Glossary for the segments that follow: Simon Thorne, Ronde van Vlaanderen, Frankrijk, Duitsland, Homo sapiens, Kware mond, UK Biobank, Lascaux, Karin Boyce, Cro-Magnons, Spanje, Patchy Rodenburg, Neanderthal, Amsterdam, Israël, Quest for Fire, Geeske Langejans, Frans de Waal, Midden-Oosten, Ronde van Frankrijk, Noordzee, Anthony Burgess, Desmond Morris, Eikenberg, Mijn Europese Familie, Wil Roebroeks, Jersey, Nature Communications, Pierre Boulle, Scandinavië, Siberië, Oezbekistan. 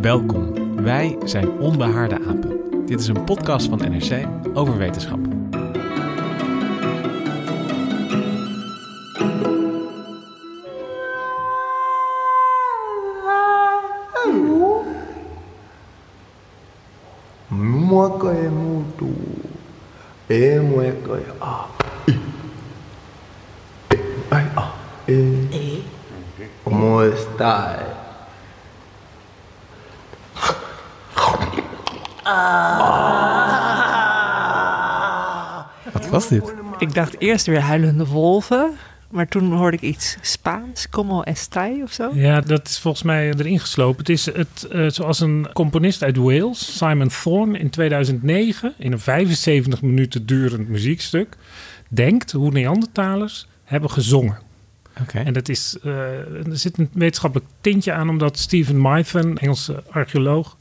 Welkom. Wij zijn Onbehaarde Apen. Dit is een podcast van NRC over wetenschap. Wat was dit? Ik dacht eerst weer huilende wolven, maar toen hoorde ik iets Spaans, como estai of zo. Ja, dat is volgens mij erin geslopen. Het is zoals een componist uit Wales, Simon Thorne, in 2009... in een 75 minuten durend muziekstuk denkt hoe Neandertalers hebben gezongen. Okay. En dat is, er zit een wetenschappelijk tintje aan, omdat Stephen Mythen, Engelse archeoloog,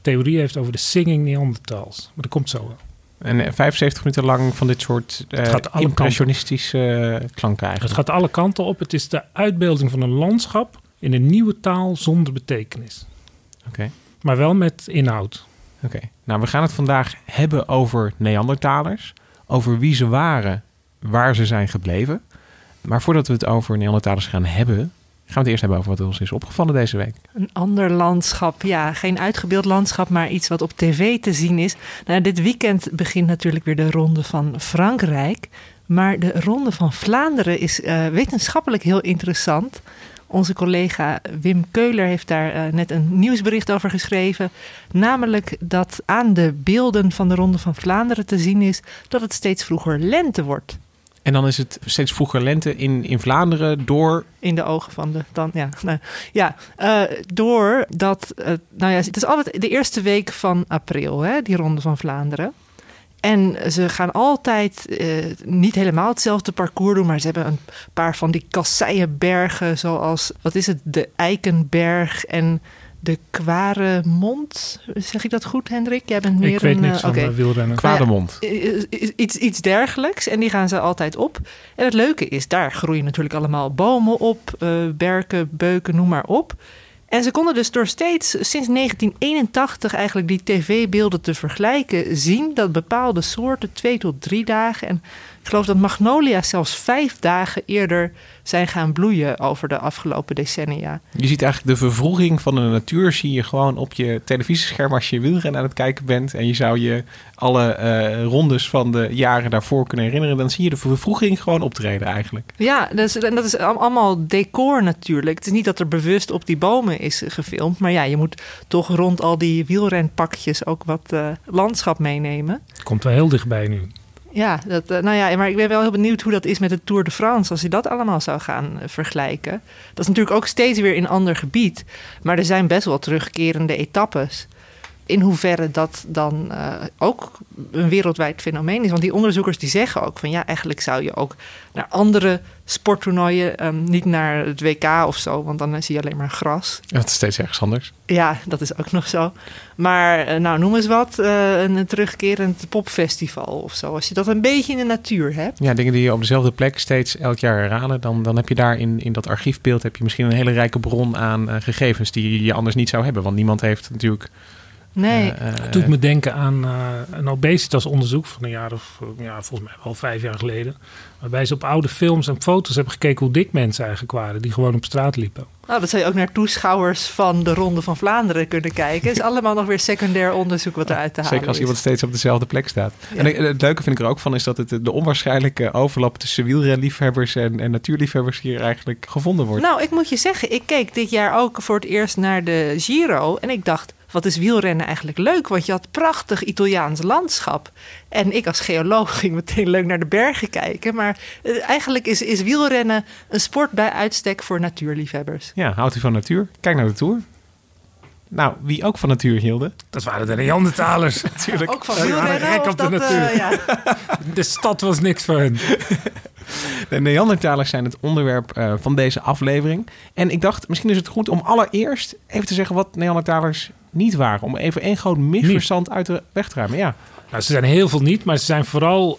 theorie heeft over de singing Neanderthals. Maar dat komt zo wel. En 75 minuten lang van dit soort impressionistische klanken eigenlijk. Het gaat alle kanten op. Het is de uitbeelding van een landschap in een nieuwe taal zonder betekenis. Okay. Maar wel met inhoud. Okay. Nou, we gaan het vandaag hebben over Neandertalers. Over wie ze waren, waar ze zijn gebleven. Maar voordat we het over Neandertalers gaan hebben, gaan we het eerst hebben over wat ons is opgevallen deze week. Een ander landschap, ja. Geen uitgebeeld landschap, maar iets wat op tv te zien is. Nou, dit weekend begint natuurlijk weer de Ronde van Frankrijk. Maar de Ronde van Vlaanderen is wetenschappelijk heel interessant. Onze collega Wim Keuler heeft daar net een nieuwsbericht over geschreven. Namelijk dat aan de beelden van de Ronde van Vlaanderen te zien is dat het steeds vroeger lente wordt. En dan is het steeds vroeger lente in Vlaanderen door... In de ogen van de... Dan, ja, nou, ja door dat... nou ja, het is altijd de eerste week van april, hè, die Ronde van Vlaanderen. En ze gaan altijd niet helemaal hetzelfde parcours doen, maar ze hebben een paar van die kasseienbergen, zoals, wat is het, de Eikenberg en de Kware mond. Zeg ik dat goed, Hendrik? Jij bent meer Ik weet niks van wielrennen. Kware mond. Iets dergelijks. En die gaan ze altijd op. En het leuke is, daar groeien natuurlijk allemaal bomen op. Berken, beuken, noem maar op. En ze konden dus door steeds sinds 1981 eigenlijk die tv-beelden te vergelijken zien dat bepaalde soorten 2 tot 3 dagen... en ik geloof dat magnolia's zelfs 5 dagen eerder zijn gaan bloeien over de afgelopen decennia. Je ziet eigenlijk de vervroeging van de natuur zie je gewoon op je televisiescherm als je wielrennen aan het kijken bent. En je zou je alle rondes van de jaren daarvoor kunnen herinneren. Dan zie je de vervroeging gewoon optreden eigenlijk. Ja, en dat is allemaal decor natuurlijk. Het is niet dat er bewust op die bomen is gefilmd. Maar ja, je moet toch rond al die wielrenpakjes ook wat landschap meenemen. Het komt wel heel dichtbij nu. Ja, maar ik ben wel heel benieuwd hoe dat is met de Tour de France, als je dat allemaal zou gaan vergelijken. Dat is natuurlijk ook steeds weer in ander gebied, maar er zijn best wel terugkerende etappes. In hoeverre dat dan ook een wereldwijd fenomeen is. Want die onderzoekers die zeggen ook van ja, eigenlijk zou je ook naar andere sporttoernooien, niet naar het WK of zo, want dan zie je alleen maar gras. Dat is steeds ergens anders. Ja, dat is ook nog zo. Maar nou, noem eens wat, een terugkerend popfestival of zo. Als je dat een beetje in de natuur hebt. Ja, dingen die je op dezelfde plek steeds elk jaar herhalen, dan heb je daar in dat archiefbeeld heb je misschien een hele rijke bron aan gegevens die je anders niet zou hebben. Want niemand heeft natuurlijk Nee. Het doet me denken aan een obesitasonderzoek van een jaar of volgens mij wel 5 jaar geleden. Waarbij ze op oude films en foto's hebben gekeken hoe dik mensen eigenlijk waren. Die gewoon op straat liepen. Nou, dat zou je ook naar toeschouwers van de Ronde van Vlaanderen kunnen kijken. Is allemaal nog weer secundair onderzoek wat eruit te halen is. Zeker als iemand steeds op dezelfde plek staat. Ja. En het leuke vind ik er ook van is dat het de onwaarschijnlijke overlap tussen wielrenliefhebbers en natuurliefhebbers hier eigenlijk gevonden wordt. Nou, ik moet je zeggen, ik keek dit jaar ook voor het eerst naar de Giro en ik dacht, wat is wielrennen eigenlijk leuk? Want je had prachtig Italiaans landschap. En ik als geoloog ging meteen leuk naar de bergen kijken. Maar eigenlijk is wielrennen een sport bij uitstek voor natuurliefhebbers. Ja, houdt u van natuur? Kijk naar de Tour. Nou, wie ook van natuur hielden? Dat waren de Neandertalers. Natuurlijk. Ook van wielrennen? Gek op de natuur. De stad was niks voor hen. De Neandertalers zijn het onderwerp van deze aflevering. En ik dacht, misschien is het goed om allereerst even te zeggen wat Neandertalers niet waren. Om even één groot misverstand uit de weg te ruimen. Ja. Nou, ze zijn heel veel niet, maar ze zijn vooral...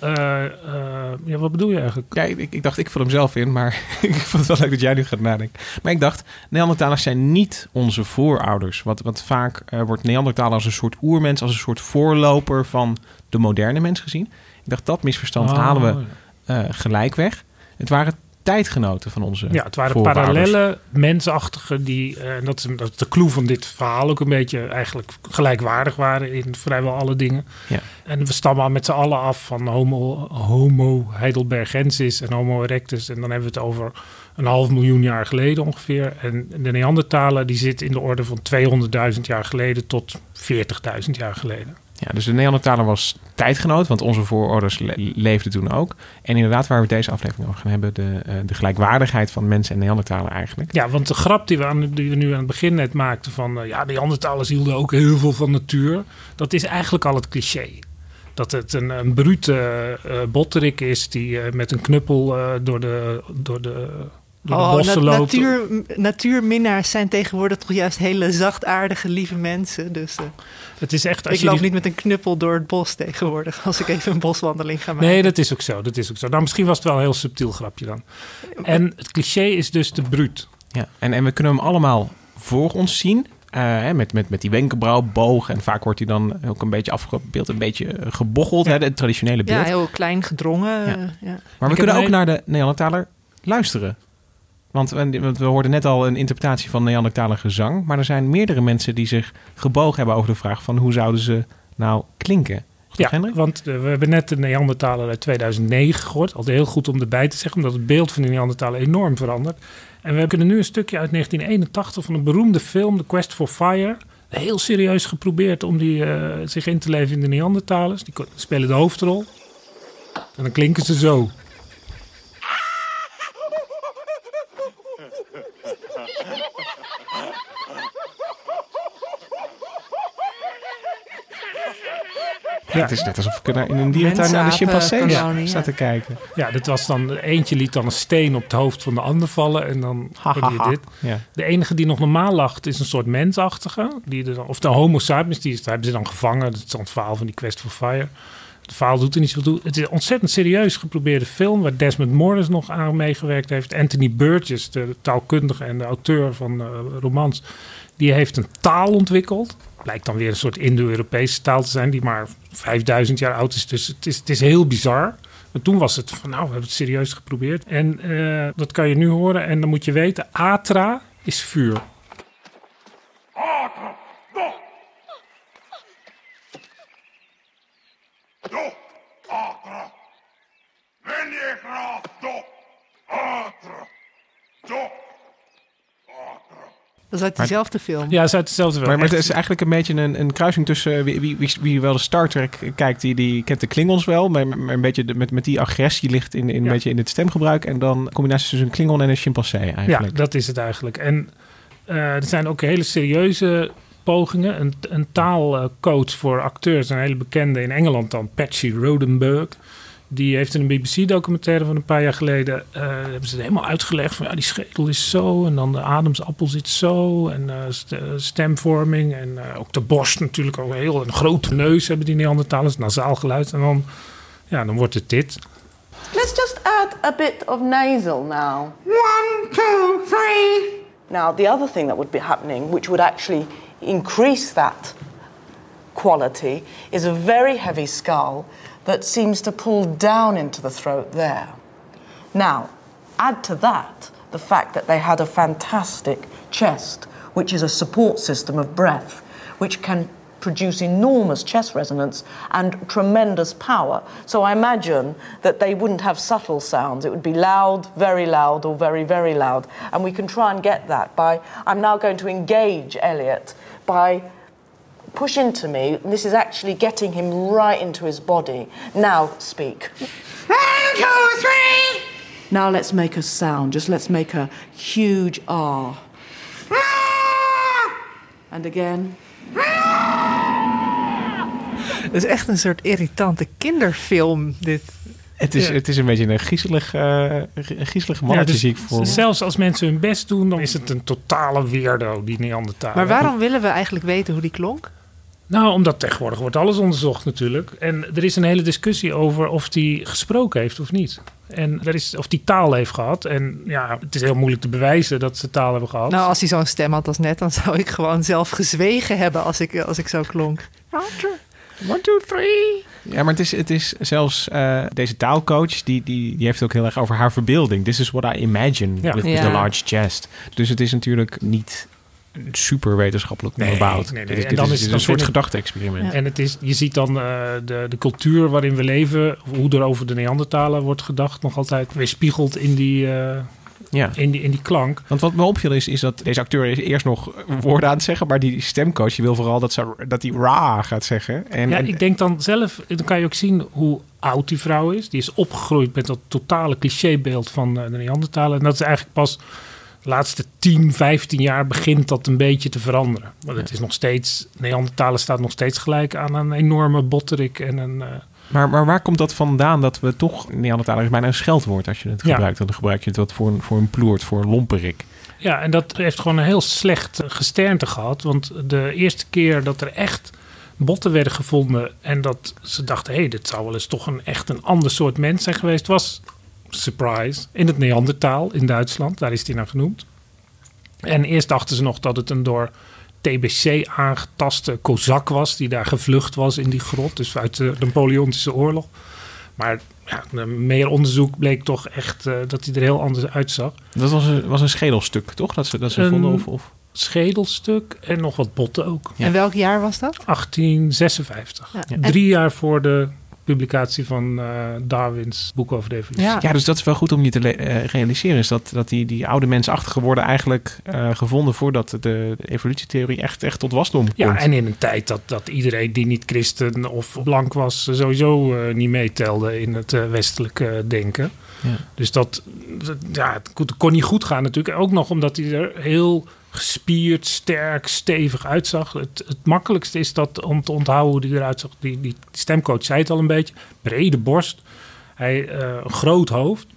wat bedoel je eigenlijk? Ja, ik dacht, ik vul hem zelf in, maar ik vond het wel leuk dat jij nu gaat nadenken. Maar ik dacht, Neandertalers zijn niet onze voorouders. Wat vaak wordt Neandertaler als een soort oermens, als een soort voorloper van de moderne mens gezien. Ik dacht, dat misverstand halen we... gelijk weg. Het waren tijdgenoten van onze voorwaarders. Ja, het waren parallele mensachtigen die... dat is de clue van dit verhaal ook een beetje... eigenlijk gelijkwaardig waren in vrijwel alle dingen. Ja. En we stammen met z'n allen af van Homo heidelbergensis en Homo erectus. En dan hebben we het over 1,5 miljoen jaar geleden ongeveer. En de Neandertaler die zit in de orde van 200.000 jaar geleden... tot 40.000 jaar geleden. Ja, dus de Neandertaler was tijdgenoot, want onze voorouders leefden toen ook. En inderdaad, waar we deze aflevering over gaan hebben, de gelijkwaardigheid van mensen en Neandertaler eigenlijk. Ja, want de grap die we nu aan het begin net maakten van... Neandertalers hielden ook heel veel van natuur. Dat is eigenlijk al het cliché. Dat het een brute botterik is die met een knuppel door de bossen loopt. Natuurminnaars zijn tegenwoordig toch juist hele zachtaardige, lieve mensen. Dus, het is echt, ik loop niet met een knuppel door het bos tegenwoordig als ik even een boswandeling ga maken. Nee, dat is ook zo. Nou, misschien was het wel een heel subtiel grapje dan. En het cliché is dus de bruut. Ja, en we kunnen hem allemaal voor ons zien. Met die wenkbrauwboog. En vaak wordt hij dan ook een beetje afgebeeld, een beetje gebocheld. Ja. Het traditionele beeld. Ja, heel klein gedrongen. Ja. Ja. Maar we kunnen ook naar de Neandertaler luisteren. Want we hoorden net al een interpretatie van Neandertaler gezang. Maar er zijn meerdere mensen die zich gebogen hebben over de vraag van hoe zouden ze nou klinken. Ja, Henry? Want we hebben net de Neandertaler uit 2009 gehoord. Altijd heel goed om erbij te zeggen, omdat het beeld van de Neandertaler enorm verandert. En we kunnen nu een stukje uit 1981 van een beroemde film, The Quest for Fire. Heel serieus geprobeerd om die zich in te leven in de Neandertalers. Die spelen de hoofdrol. En dan klinken ze zo. Ja. Het is net alsof ik in een dierentuin naar de chimpansees staat te kijken. Ja, dit was dan, eentje liet dan een steen op het hoofd van de ander vallen en dan hoorde je dit. Ja. De enige die nog normaal lacht is een soort mensachtige. Of de Homo sapiens, die hebben ze dan gevangen. Dat is dan het verhaal van die Quest for Fire. Het verhaal doet er niet zoveel toe. Het is een ontzettend serieus geprobeerde film waar Desmond Morris nog aan meegewerkt heeft. Anthony Burgess, de taalkundige en de auteur van romans, die heeft een taal ontwikkeld. Blijkt dan weer een soort Indo-Europese taal te zijn die maar 5000 jaar oud is. Dus het is heel bizar. Maar toen was het van, we hebben het serieus geprobeerd. En dat kan je nu horen. En dan moet je weten, atra is vuur. Atra, no. Do, atra. Ben je graag, do, atra, do. Dat is uit dezelfde film. Ja, dat is uit dezelfde film. Maar het is eigenlijk een beetje een kruising tussen... Wie wel de Star Trek kijkt, die kent de Klingons wel. Maar een beetje met die agressie ligt een beetje in het stemgebruik. En dan een combinatie tussen een Klingon en een chimpansee eigenlijk. Ja, dat is het eigenlijk. En er zijn ook hele serieuze pogingen. Een taalcoach voor acteurs, een hele bekende in Engeland dan, Patchy Rodenburg. Die heeft in een BBC-documentaire van een paar jaar geleden... hebben ze het helemaal uitgelegd van... die schedel is zo en dan de ademsappel zit zo... en stemvorming en ook de borst natuurlijk ook heel... een grote neus hebben die Neandertalers, nasaal geluid. En dan, dan wordt het dit. Let's just add a bit of nasal now. 1, 2, 3. Now, the other thing that would be happening... which would actually increase that... quality is a very heavy skull that seems to pull down into the throat there. Now, add to that the fact that they had a fantastic chest, which is a support system of breath, which can produce enormous chest resonance and tremendous power. So I imagine that they wouldn't have subtle sounds. It would be loud, very loud, or very, very loud. And we can try and get that by... I'm now going to engage Elliot by pushing to me. This is actually getting him right into his body. Now, speak. 1, 2, 3! Now let's make a sound. Just let's make a huge R. And again... Het is echt een soort irritante kinderfilm, dit. Het is een beetje een griezelig mannetje, ja, dus, zie ik voor. Zelfs als mensen hun best doen, dan is het een totale weirdo, die Neandertaler. Maar waarom willen we eigenlijk weten hoe die klonk? Nou, omdat tegenwoordig wordt alles onderzocht natuurlijk. En er is een hele discussie over of die gesproken heeft of niet. En of die taal heeft gehad. En ja, het is heel moeilijk te bewijzen dat ze taal hebben gehad. Nou, als hij zo'n stem had als net, dan zou ik gewoon zelf gezwegen hebben als ik zo klonk. 1, 2, 3. Ja, maar het is zelfs deze taalcoach, die heeft het ook heel erg over haar verbeelding. This is what I imagine with a large chest. Dus het is natuurlijk niet... super wetenschappelijk onderbouwd. Nee. En dan is het een soort gedachte-experiment. Ja. En je ziet dan de cultuur waarin we leven, hoe er over de Neandertalen wordt gedacht, nog altijd weerspiegeld in die... In die klank. Want wat me opviel is dat deze acteur is eerst nog woorden aan het zeggen, maar die stemcoach die wil vooral dat die ra gaat zeggen. En ik denk dan zelf, dan kan je ook zien hoe oud die vrouw is. Die is opgegroeid met dat totale clichébeeld van de Neandertalen. En dat is eigenlijk pas... de laatste 10, 15 jaar begint dat een beetje te veranderen. Want het is nog steeds... Neandertalen staat nog steeds gelijk aan een enorme botterik en een... Maar waar komt dat vandaan dat we toch... Neandertaler is bijna een scheldwoord als je het gebruikt. Dan gebruik je het wat voor een ploert, voor een lomperik. Ja, en dat heeft gewoon een heel slecht gesternte gehad. Want de eerste keer dat er echt botten werden gevonden... en dat ze dachten, hé, dit zou wel eens toch echt een ander soort mens zijn geweest... was... surprise, in het Neandertaal in Duitsland. Daar is die naar genoemd. En eerst dachten ze nog dat het een door TBC aangetaste kozak was... die daar gevlucht was in die grot, dus uit de Napoleontische oorlog. Maar meer onderzoek bleek toch echt dat hij er heel anders uitzag. Dat was een schedelstuk, toch? Dat ze vonden of... schedelstuk en nog wat botten ook. Ja. En welk jaar was dat? 1856. Ja. 3 jaar voor de... publicatie van Darwin's boek over de evolutie. Ja, dus dat is wel goed om je te realiseren... is dat die oude mensachtige woorden eigenlijk gevonden... voordat de evolutietheorie echt tot wasdom komt. Ja, en in een tijd dat iedereen die niet christen of blank was... sowieso niet meetelde in het westelijke denken. Ja. Dus het kon niet goed gaan natuurlijk. Ook nog omdat hij er heel... gespierd, sterk, stevig uitzag. Het makkelijkste is dat om te onthouden hoe die eruit zag. Die stemcoach zei het al een beetje. Brede borst. Een groot hoofd.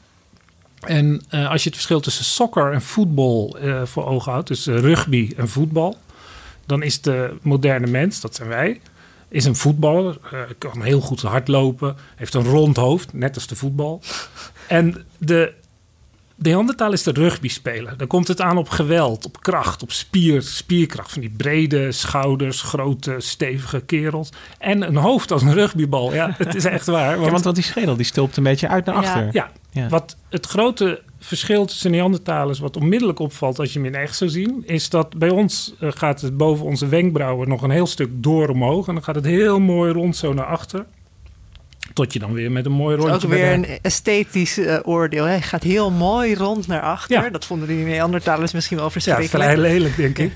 En als je het verschil tussen soccer en voetbal voor ogen houdt... dus rugby en voetbal... dan is de moderne mens, dat zijn wij... is een voetballer, kan heel goed hardlopen... heeft een rond hoofd, net als de voetbal. En de Neandertaler is de rugbyspeler. Dan komt het aan op geweld, op kracht, op spierkracht. Van die brede schouders, grote, stevige kerels. En een hoofd als een rugbybal. Ja, het is echt waar. Want die schedel die stulpt een beetje uit naar achter. Ja, wat het grote verschil tussen Neandertalers... wat onmiddellijk opvalt als je hem in echt zou zien... is dat bij ons gaat het boven onze wenkbrauwen nog een heel stuk door omhoog. En dan gaat het heel mooi rond zo naar achter... tot je dan weer met een mooi rondje... Het is ook weer een esthetisch oordeel. Hij gaat heel mooi rond naar achter. Ja. Dat vonden die Neandertalers misschien wel verschrikkelijk. Ja, vrij lelijk, denk ik.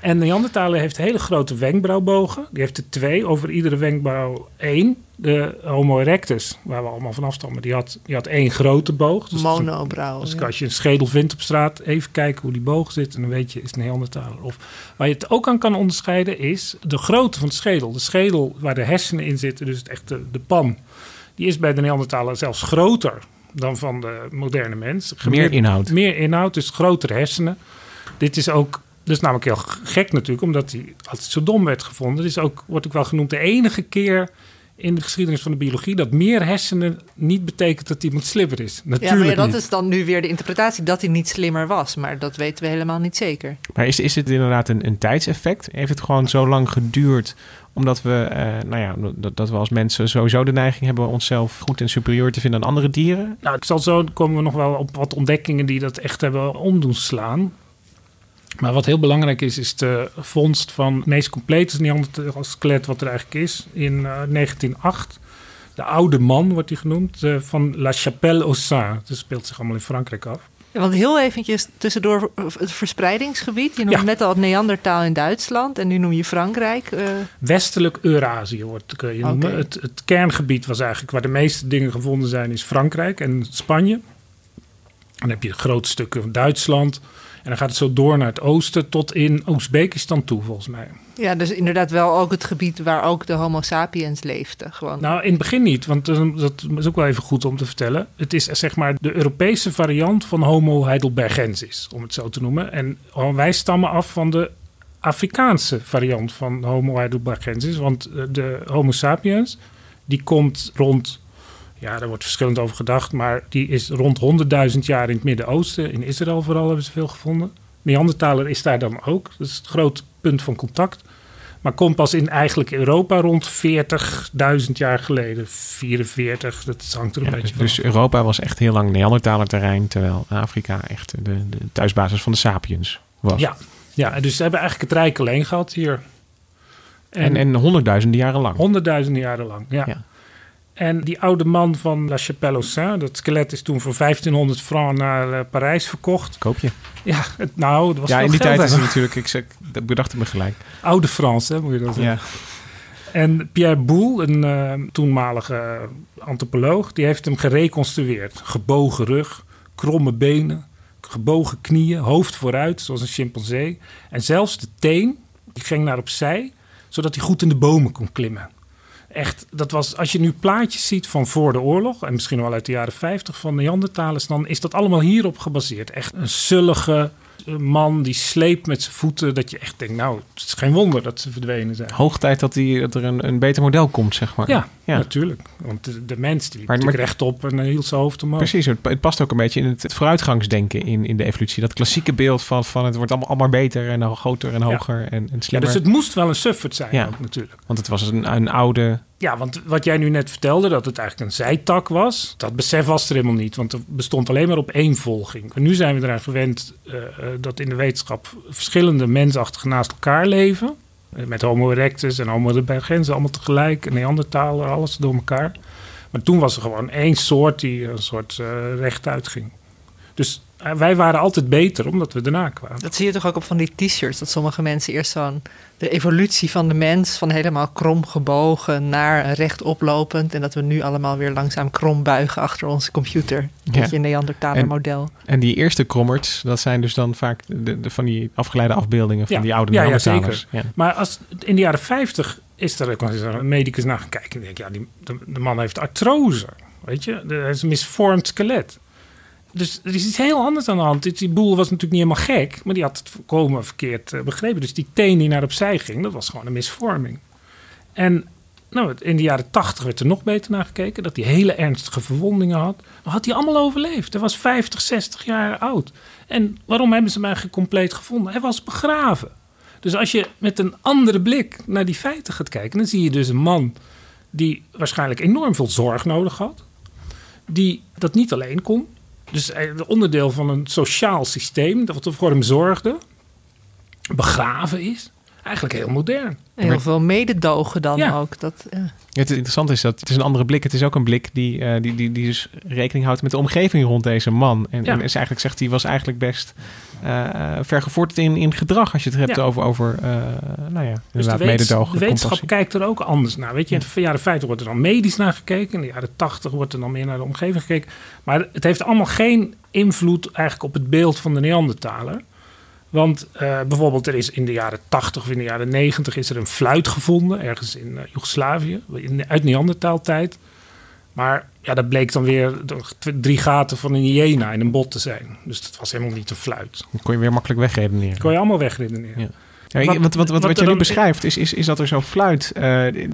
En de Neandertaler heeft hele grote wenkbrauwbogen. Die heeft er 2, over iedere wenkbrauw 1. De Homo erectus, waar we allemaal vanaf stammen... die had 1 grote boog. Dus monobrauw. Als je een schedel vindt op straat... even kijken hoe die boog zit... en dan weet je, is het een Neandertaler. Of waar je het ook aan kan onderscheiden... is de grootte van de schedel. De schedel waar de hersenen in zitten, dus echt de pan... die is bij de Neandertaler zelfs groter... dan van de moderne mens. Meer inhoud, dus grotere hersenen. Dit is ook... Dus namelijk heel gek natuurlijk, omdat hij altijd zo dom werd gevonden. Wordt ook wel genoemd de enige keer in de geschiedenis van de biologie, dat meer hersenen niet betekent dat iemand slimmer is. Natuurlijk ja, maar dat niet. Is dan nu weer de interpretatie dat hij niet slimmer was. Maar dat weten we helemaal niet zeker. Maar is het inderdaad een tijdseffect? Heeft het gewoon zo lang geduurd omdat we, dat we als mensen sowieso de neiging hebben onszelf goed en superieur te vinden aan andere dieren? Nou, ik zal zo komen we nog wel op wat ontdekkingen die dat echt hebben omdoen slaan. Maar wat heel belangrijk is de vondst van het meest complete Neanderthal skelet wat er eigenlijk is. In 1908, de oude man wordt hij genoemd, van La Chapelle aux Saints. Dat speelt zich allemaal in Frankrijk af. Ja, want heel eventjes tussendoor het verspreidingsgebied. Je noemt net al het Neandertaal in Duitsland en nu noem je Frankrijk. Westelijk Eurasië wordt kun je noemen. Okay. Het kerngebied was eigenlijk waar de meeste dingen gevonden zijn is Frankrijk en Spanje. Dan heb je grote stukken van Duitsland. En dan gaat het zo door naar het oosten tot in Oezbekistan toe, volgens mij. Ja, dus inderdaad wel ook het gebied waar ook de Homo sapiens leefde. Gewoon. Nou, in het begin niet, want dat is ook wel even goed om te vertellen. Het is zeg maar de Europese variant van Homo heidelbergensis, om het zo te noemen. En wij stammen af van de Afrikaanse variant van Homo heidelbergensis. Want de Homo sapiens, die komt rond... Ja, daar wordt verschillend over gedacht, maar die is rond 100.000 jaar in het Midden-Oosten. In Israël vooral hebben ze veel gevonden. Neandertaler is daar dan ook. Dat is het groot punt van contact. Maar komt pas in eigenlijk Europa rond 40.000 jaar geleden. 44, dat hangt er een beetje van. Dus Europa was echt heel lang Neandertaler terrein, terwijl Afrika echt de thuisbasis van de sapiens was. Ja, dus ze hebben eigenlijk het Rijk alleen gehad hier. En honderdduizenden jaren lang. Ja. En die oude man van La Chapelle aux Saints, dat skelet is toen voor 1500 francs naar Parijs verkocht. Koop je? Ja, dat was in die tijd is het natuurlijk, ik bedacht me gelijk. Oude Frans, hè, moet je dat zeggen. Ja. En Pierre Boulle, een toenmalige antropoloog, die heeft hem gereconstrueerd. Gebogen rug, kromme benen, gebogen knieën, hoofd vooruit, zoals een chimpansee. En zelfs de teen, die ging naar opzij, zodat hij goed in de bomen kon klimmen. Echt, dat was, als je nu plaatjes ziet van voor de oorlog... en misschien wel uit de jaren 50 van Neandertalers... dan is dat allemaal hierop gebaseerd. Echt een sullige man die sleept met zijn voeten... dat je echt denkt, het is geen wonder dat ze verdwenen zijn. Hoog tijd dat er een beter model komt, zeg maar. Ja, natuurlijk. Want de mens die liep natuurlijk rechtop en hield zijn hoofd omhoog. Precies, het past ook een beetje in het vooruitgangsdenken in de evolutie. Dat klassieke beeld van het wordt allemaal beter en groter en hoger en slimmer. Ja, dus het moest wel een suffert zijn ook natuurlijk. Want het was een oude... Ja, want wat jij nu net vertelde, dat het eigenlijk een zijtak was... dat besef was er helemaal niet, want er bestond alleen maar op één volging. En nu zijn we eraan gewend dat in de wetenschap verschillende mensachtigen naast elkaar leven... met Homo erectus en Homo heidelbergensis allemaal tegelijk... en Neandertaler, alles door elkaar. Maar toen was er gewoon één soort die een soort rechtuit ging. Dus wij waren altijd beter, omdat we daarna kwamen. Dat zie je toch ook op van die t-shirts... dat sommige mensen eerst de evolutie van de mens... van helemaal krom gebogen naar rechtoplopend... en dat we nu allemaal weer langzaam krom buigen achter onze computer. Dat je Neandertaler model. En die eerste krommers, dat zijn dus dan vaak van die afgeleide afbeeldingen... van die oude Neandertalers. Ja, zeker. Ja. Maar in de jaren 50 is er een medicus naar gaan kijken... en denk de man heeft artrose, weet je. Dat is een misvormd skelet. Dus er is iets heel anders aan de hand. Die boel was natuurlijk niet helemaal gek... maar die had het volkomen verkeerd begrepen. Dus die teen die naar opzij ging, dat was gewoon een misvorming. En in de jaren 80 werd er nog beter naar gekeken... dat hij hele ernstige verwondingen had. Maar had hij allemaal overleefd? Hij was 50, 60 jaar oud. En waarom hebben ze hem eigenlijk compleet gevonden? Hij was begraven. Dus als je met een andere blik naar die feiten gaat kijken... dan zie je dus een man die waarschijnlijk enorm veel zorg nodig had... die dat niet alleen kon... Dus het onderdeel van een sociaal systeem... dat voor hem zorgde... begraven is... eigenlijk heel modern. Heel veel mededogen dan ook. Het interessante is dat het is een andere blik. Het is ook een blik die dus rekening houdt... met de omgeving rond deze man. En is eigenlijk zegt hij was eigenlijk best... vergevorderd in gedrag... als je het hebt over dus mededogen. De wetenschap kijkt er ook anders naar. Weet je? In de jaren 50 wordt er dan medisch naar gekeken... in de jaren 80 wordt er dan meer naar de omgeving gekeken. Maar het heeft allemaal geen invloed... eigenlijk op het beeld van de Neandertaler... Want bijvoorbeeld er is in de jaren 80 of in de jaren 90... is er een fluit gevonden, ergens in Joegoslavië... uit Neandertaaltijd. Maar dat bleek dan weer 3 gaten van een hyena in een bot te zijn. Dus dat was helemaal niet een fluit. Dat kon je weer makkelijk wegredeneren. Dat kon je allemaal wegredeneren. Ja. Wat je nu beschrijft is dat er zo'n fluit,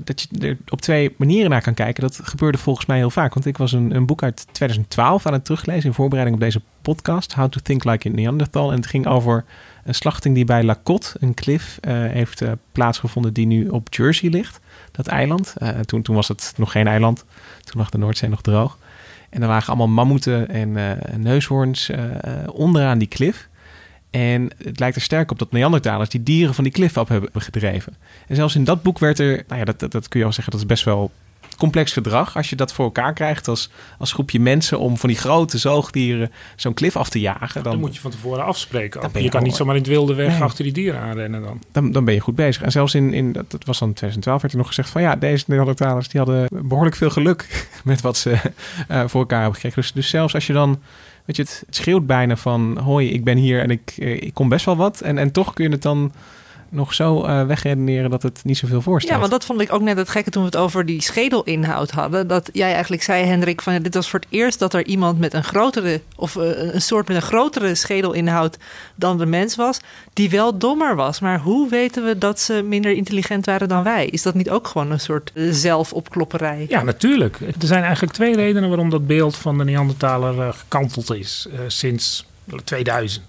dat je er op twee manieren naar kan kijken. Dat gebeurde volgens mij heel vaak. Want ik was een boek uit 2012 aan het teruglezen in voorbereiding op deze podcast. How to Think Like a Neanderthal. En het ging over een slachting die bij Lacotte, een klif, heeft plaatsgevonden die nu op Jersey ligt. Dat eiland. Toen was het nog geen eiland. Toen lag de Noordzee nog droog. En er lagen allemaal mammoeten en neushoorns onderaan die klif. En het lijkt er sterk op dat Neandertalers die dieren van die klif af hebben gedreven. En zelfs in dat boek werd er... Nou ja, dat kun je al zeggen, dat is best wel complex gedrag. Als je dat voor elkaar krijgt als groepje mensen om van die grote zoogdieren zo'n klif af te jagen... Dan moet je van tevoren afspreken. Je kan niet zomaar in het wilde weg achter die dieren aanrennen dan. Dan ben je goed bezig. En zelfs in dat was dan 2012, werd er nog gezegd van... ja, deze Neandertalers die hadden behoorlijk veel geluk met wat ze voor elkaar hebben gekregen. Dus zelfs als je dan... Weet je, het schreeuwt bijna van... hoi, ik ben hier en ik kom best wel wat. En toch kun je het dan nog zo wegredeneren dat het niet zoveel voorstelt. Ja, want dat vond ik ook net het gekke toen we het over die schedelinhoud hadden. Dat jij eigenlijk zei, Hendrik, van dit was voor het eerst dat er iemand met een grotere... of een soort met een grotere schedelinhoud dan de mens was... die wel dommer was. Maar hoe weten we dat ze minder intelligent waren dan wij? Is dat niet ook gewoon een soort zelfopklopperij? Ja, natuurlijk. Er zijn eigenlijk twee redenen waarom dat beeld van de Neandertaler gekanteld is sinds 2000.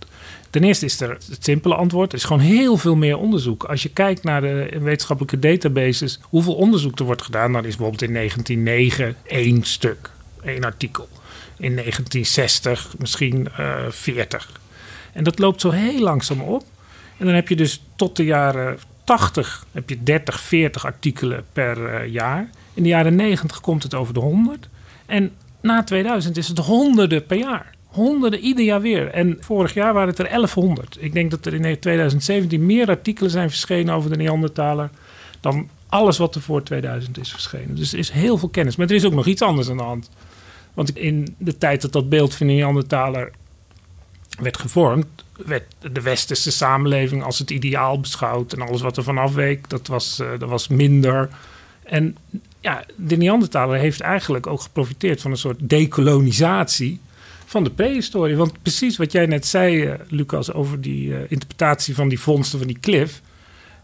Ten eerste is er het simpele antwoord. Er is gewoon heel veel meer onderzoek. Als je kijkt naar de wetenschappelijke databases... hoeveel onderzoek er wordt gedaan... dan is bijvoorbeeld in 1909 één stuk, één artikel. In 1960 misschien 40. En dat loopt zo heel langzaam op. En dan heb je dus tot de jaren 80... heb je 30, 40 artikelen per jaar. In de jaren 90 komt het over de 100. En na 2000 is het honderden per jaar. Honderden, ieder jaar weer. En vorig jaar waren het er 1100. Ik denk dat er in 2017 meer artikelen zijn verschenen over de Neandertaler... dan alles wat er voor 2000 is verschenen. Dus er is heel veel kennis. Maar er is ook nog iets anders aan de hand. Want in de tijd dat dat beeld van de Neandertaler werd gevormd... werd de westerse samenleving als het ideaal beschouwd... en alles wat er van afweek, dat was minder. En ja, de Neandertaler heeft eigenlijk ook geprofiteerd van een soort dekolonisatie... van de prehistorie. Want precies wat jij net zei, Lucas... over die interpretatie van die vondsten van die klif.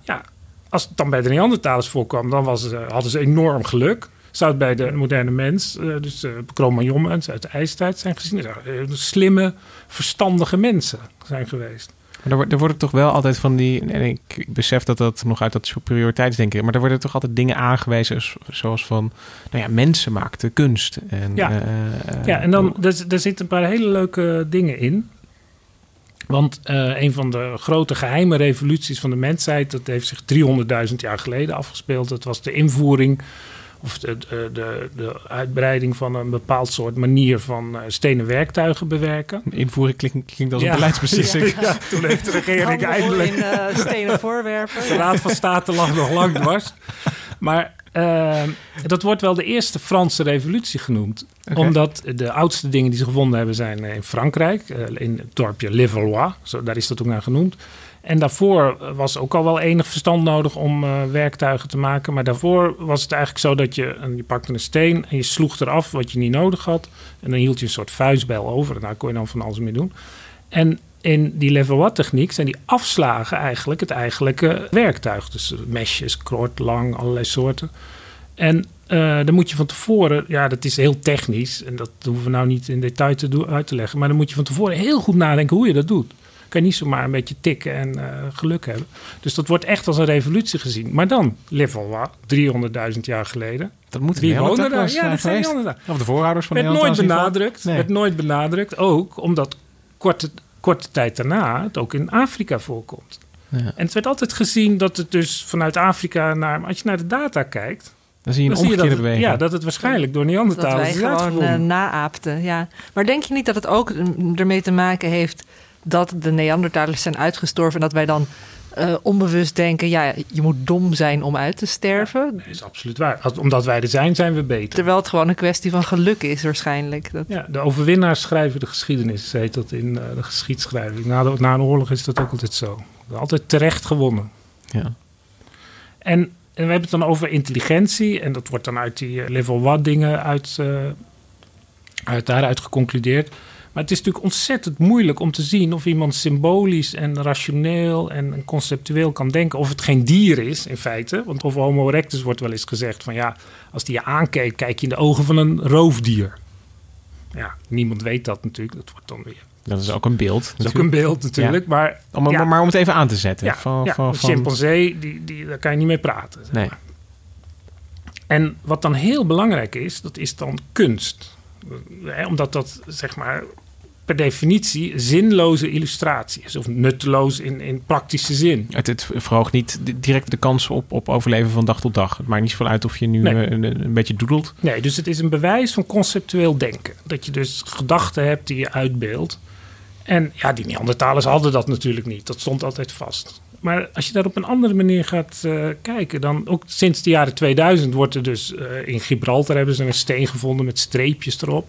Ja, als het dan bij de Neandertalers voorkwam... dan hadden ze enorm geluk. Zou het bij de moderne mens... dus Cro-Magnon mensen uit de ijstijd zijn gezien... slimme, verstandige mensen zijn geweest. Maar er worden toch wel altijd van die... en ik besef dat nog uit dat superioriteitsdenken... maar er worden toch altijd dingen aangewezen... zoals van, nou ja, mensen maakten kunst. En, en dan er zitten een paar hele leuke dingen in. Want een van de grote geheime revoluties van de mensheid... dat heeft zich 300.000 jaar geleden afgespeeld. Dat was de invoering... of de uitbreiding van een bepaald soort manier van stenen werktuigen bewerken. Invoering klinkt als een beleidsbeslissing. Ja, toen heeft de regering eindelijk... stenen voorwerpen. De Raad van State lag nog lang dwars. Maar dat wordt wel de eerste Franse revolutie genoemd. Okay. Omdat de oudste dingen die ze gevonden hebben zijn in Frankrijk. In het dorpje Levallois. Daar is dat ook naar genoemd. En daarvoor was ook al wel enig verstand nodig om werktuigen te maken. Maar daarvoor was het eigenlijk zo dat je pakte een steen en je sloeg eraf wat je niet nodig had. En dan hield je een soort vuistbijl over. En daar kon je dan van alles mee doen. En in die Levallois-techniek zijn die afslagen eigenlijk het eigenlijke werktuig. Dus mesjes, kort, lang, allerlei soorten. En dan moet je van tevoren, ja, dat is heel technisch. En dat hoeven we nou niet in detail uit te leggen. Maar dan moet je van tevoren heel goed nadenken hoe je dat doet. Kan je niet zomaar een beetje tikken en geluk hebben. Dus dat wordt echt als een revolutie gezien. Maar dan, Levallois, 300.000 jaar geleden. Dat moeten we wel. Ja, dat zijn Neandertalers. Of de voorouders van Neandertalers. Werd nooit benadrukt. Ook omdat korte tijd daarna het ook in Afrika voorkomt. Ja. En het werd altijd gezien dat het dus vanuit Afrika naar... Als je naar de data kijkt... Dan zie je een omgekeerde beweging. Ja, dat het waarschijnlijk door Neandertalers is uitgevonden. Dat wij gewoon naaapten, ja. Maar denk je niet dat het ook ermee te maken heeft... dat de Neandertalers zijn uitgestorven... en dat wij dan onbewust denken... ja, je moet dom zijn om uit te sterven. Ja, dat is absoluut waar. Omdat wij er zijn, zijn we beter. Terwijl het gewoon een kwestie van geluk is waarschijnlijk. Dat... Ja, de overwinnaars schrijven de geschiedenis, heet dat in de geschiedschrijving. Na een oorlog is dat ook altijd zo. Altijd terecht gewonnen. Ja. En we hebben het dan over intelligentie... en dat wordt dan uit die Levallois dingen... uit daaruit geconcludeerd... Maar het is natuurlijk ontzettend moeilijk om te zien of iemand symbolisch en rationeel en conceptueel kan denken. Of het geen dier is, in feite. Want over Homo erectus wordt wel eens gezegd van ja, als die je aankijkt, kijk je in de ogen van een roofdier. Ja, niemand weet dat natuurlijk. Dat wordt dan weer... Dat is ook een beeld. Dat is natuurlijk. Ook een beeld natuurlijk. Ja. Maar, ja. Maar om het even aan te zetten. Ja, van... chimpansee, daar kan je niet mee praten. Zeg maar. Nee. En wat dan heel belangrijk is, dat is dan kunst. Omdat dat, zeg maar, per definitie zinloze illustratie is. Of nutteloos in praktische zin. Het verhoogt niet direct de kans op overleven van dag tot dag. Het maakt niet zoveel uit of je nu een beetje doedelt. Nee, dus het is een bewijs van conceptueel denken. Dat je dus gedachten hebt die je uitbeeldt. En ja, die Neandertalers hadden dat natuurlijk niet. Dat stond altijd vast. Maar als je daar op een andere manier gaat kijken... dan ook sinds de jaren 2000 wordt er dus... in Gibraltar hebben ze een steen gevonden met streepjes erop.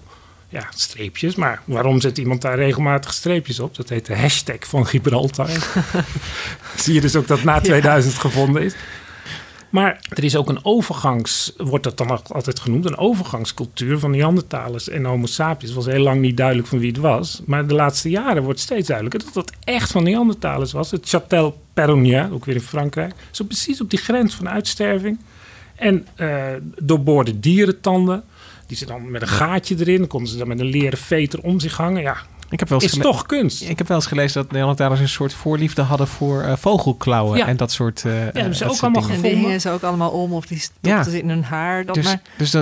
Ja, streepjes, maar waarom zet iemand daar regelmatig streepjes op? Dat heet de hashtag van Gibraltar. Zie je dus ook dat na 2000 gevonden is. Maar er is ook een overgangs... wordt dat dan altijd genoemd... een overgangscultuur van Neandertalers en Homo sapiens. Het was heel lang niet duidelijk van wie het was. Maar de laatste jaren wordt steeds duidelijker... dat dat echt van Neandertalers was. Het Châtel Perronia, ook weer in Frankrijk... zo precies op die grens van uitsterving. En doorboorde dierentanden... die ze dan met een gaatje erin... konden ze dan met een leren veter om zich hangen. Ja, toch kunst. Ik heb wel eens gelezen dat Neandertalers een soort voorliefde hadden voor vogelklauwen en dat soort hebben ze ook allemaal dingen. Gevonden. En dingen ze ook allemaal om of die stopten ze in hun haar. Dat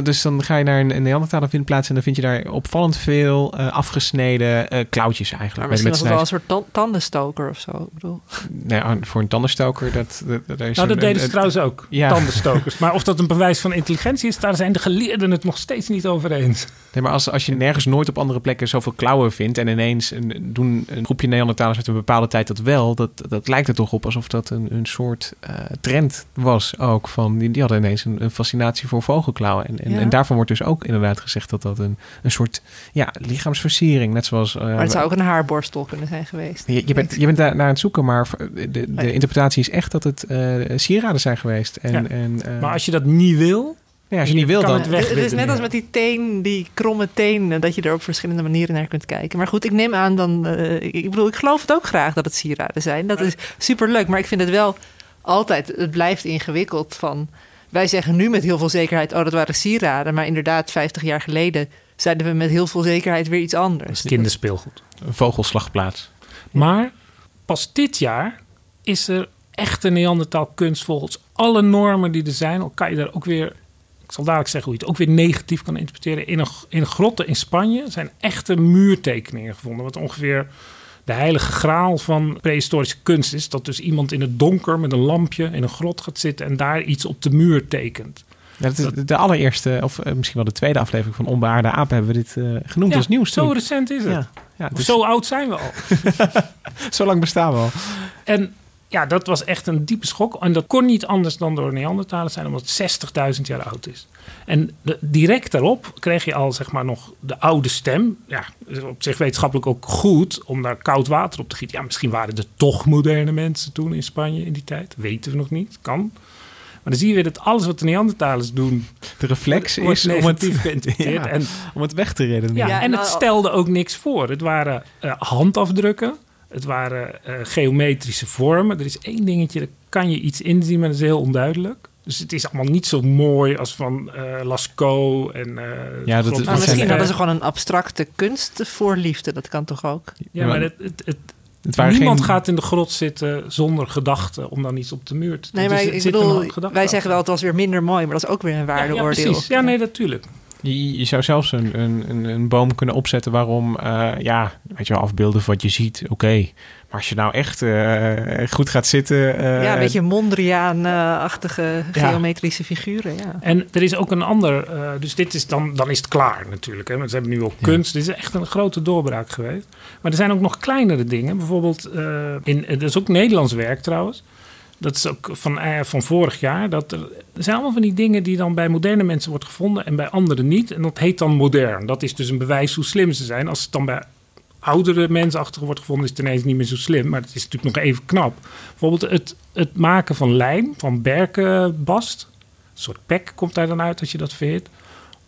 dus dan ga je naar een Neandertaler vindplaats en dan vind je daar opvallend veel afgesneden klauwtjes eigenlijk. Maar misschien was het wel een soort tandenstoker of zo. Ik bedoel. Nee, voor een tandenstoker dat deden ze trouwens ook. Ja. Tandenstokers. Maar of dat een bewijs van intelligentie is, daar zijn de geleerden het nog steeds niet over eens. Nee, maar als je nergens nooit op andere plekken zoveel klauwen vindt en ineens doen een groepje Neandertalers uit een bepaalde tijd dat wel, dat lijkt er toch op alsof dat een soort trend was ook. Van, die hadden ineens een fascinatie voor vogelklauwen. En daarvan wordt dus ook inderdaad gezegd dat dat een soort lichaamsversiering, net zoals... maar het zou ook een haarborstel kunnen zijn geweest. Je bent daar naar aan het zoeken, maar de interpretatie is echt dat het sieraden zijn geweest. Maar als je dat niet wil... Ja, als je niet wil, dan het is net als met die teen, die kromme teen, dat je er op verschillende manieren naar kunt kijken. Maar goed, ik neem aan dan... ik geloof het ook graag dat het sieraden zijn. Dat is superleuk, maar ik vind het wel altijd... Het blijft ingewikkeld van... Wij zeggen nu met heel veel zekerheid, oh, dat waren sieraden. Maar inderdaad, 50 jaar geleden zeiden we met heel veel zekerheid weer iets anders. Kinderspeelgoed. Een vogelslagplaats. Ja. Maar pas dit jaar is er echte Neandertal kunst volgens alle normen die er zijn. Al kan je daar ook weer... Ik zal dadelijk zeggen hoe je het ook weer negatief kan interpreteren. In grotten in Spanje zijn echte muurtekeningen gevonden. Wat ongeveer de heilige graal van prehistorische kunst is. Dat dus iemand in het donker met een lampje in een grot gaat zitten... en daar iets op de muur tekent. Ja, dat is de allereerste, of misschien wel de tweede aflevering van Onbeaarde Aap... hebben we dit genoemd als nieuws. Zo recent is het. Ja, dus... Zo oud zijn we al. Zo lang bestaan we al. En... Ja, dat was echt een diepe schok. En dat kon niet anders dan door Neandertalers zijn... omdat het 60.000 jaar oud is. En direct daarop kreeg je al zeg maar nog de oude stem. Ja, op zich wetenschappelijk ook goed om daar koud water op te gieten. Ja, misschien waren er toch moderne mensen toen in Spanje in die tijd. Weten we nog niet, kan. Maar dan zie je weer dat alles wat de Neandertalers doen... De reflex is om het, om het weg te redden. Ja, ja, en het stelde ook niks voor. Het waren handafdrukken. Het waren geometrische vormen. Er is één dingetje, daar kan je iets inzien, maar dat is heel onduidelijk. Dus het is allemaal niet zo mooi als van Lascaux en... maar misschien hadden ze gewoon een abstracte kunstvoorliefde. Dat kan toch ook? Ja, maar niemand gaat in de grot zitten zonder gedachten om dan iets op de muur te doen. Nee, maar dus wij zeggen wel, het was weer minder mooi, maar dat is ook weer een waardeoordeel. Ja, precies. Ja, nee, natuurlijk. Je zou zelfs een boom kunnen opzetten waarom, weet je wel, afbeelden van wat je ziet, oké. Maar als je nou echt goed gaat zitten... een beetje Mondriaan-achtige geometrische figuren, ja. En er is ook een ander, dus dit is dan is het klaar natuurlijk. Hè? Want ze hebben nu ook kunst, dit is echt een grote doorbraak geweest. Maar er zijn ook nog kleinere dingen, bijvoorbeeld, dat is ook Nederlands werk trouwens. Dat is ook van vorig jaar. Dat er zijn allemaal van die dingen die dan bij moderne mensen wordt gevonden... en bij anderen niet. En dat heet dan modern. Dat is dus een bewijs hoe slim ze zijn. Als het dan bij oudere mensachtigen wordt gevonden... is het ineens niet meer zo slim. Maar het is natuurlijk nog even knap. Bijvoorbeeld het maken van lijm, van berkenbast. Een soort pek komt daar dan uit als je dat verhit.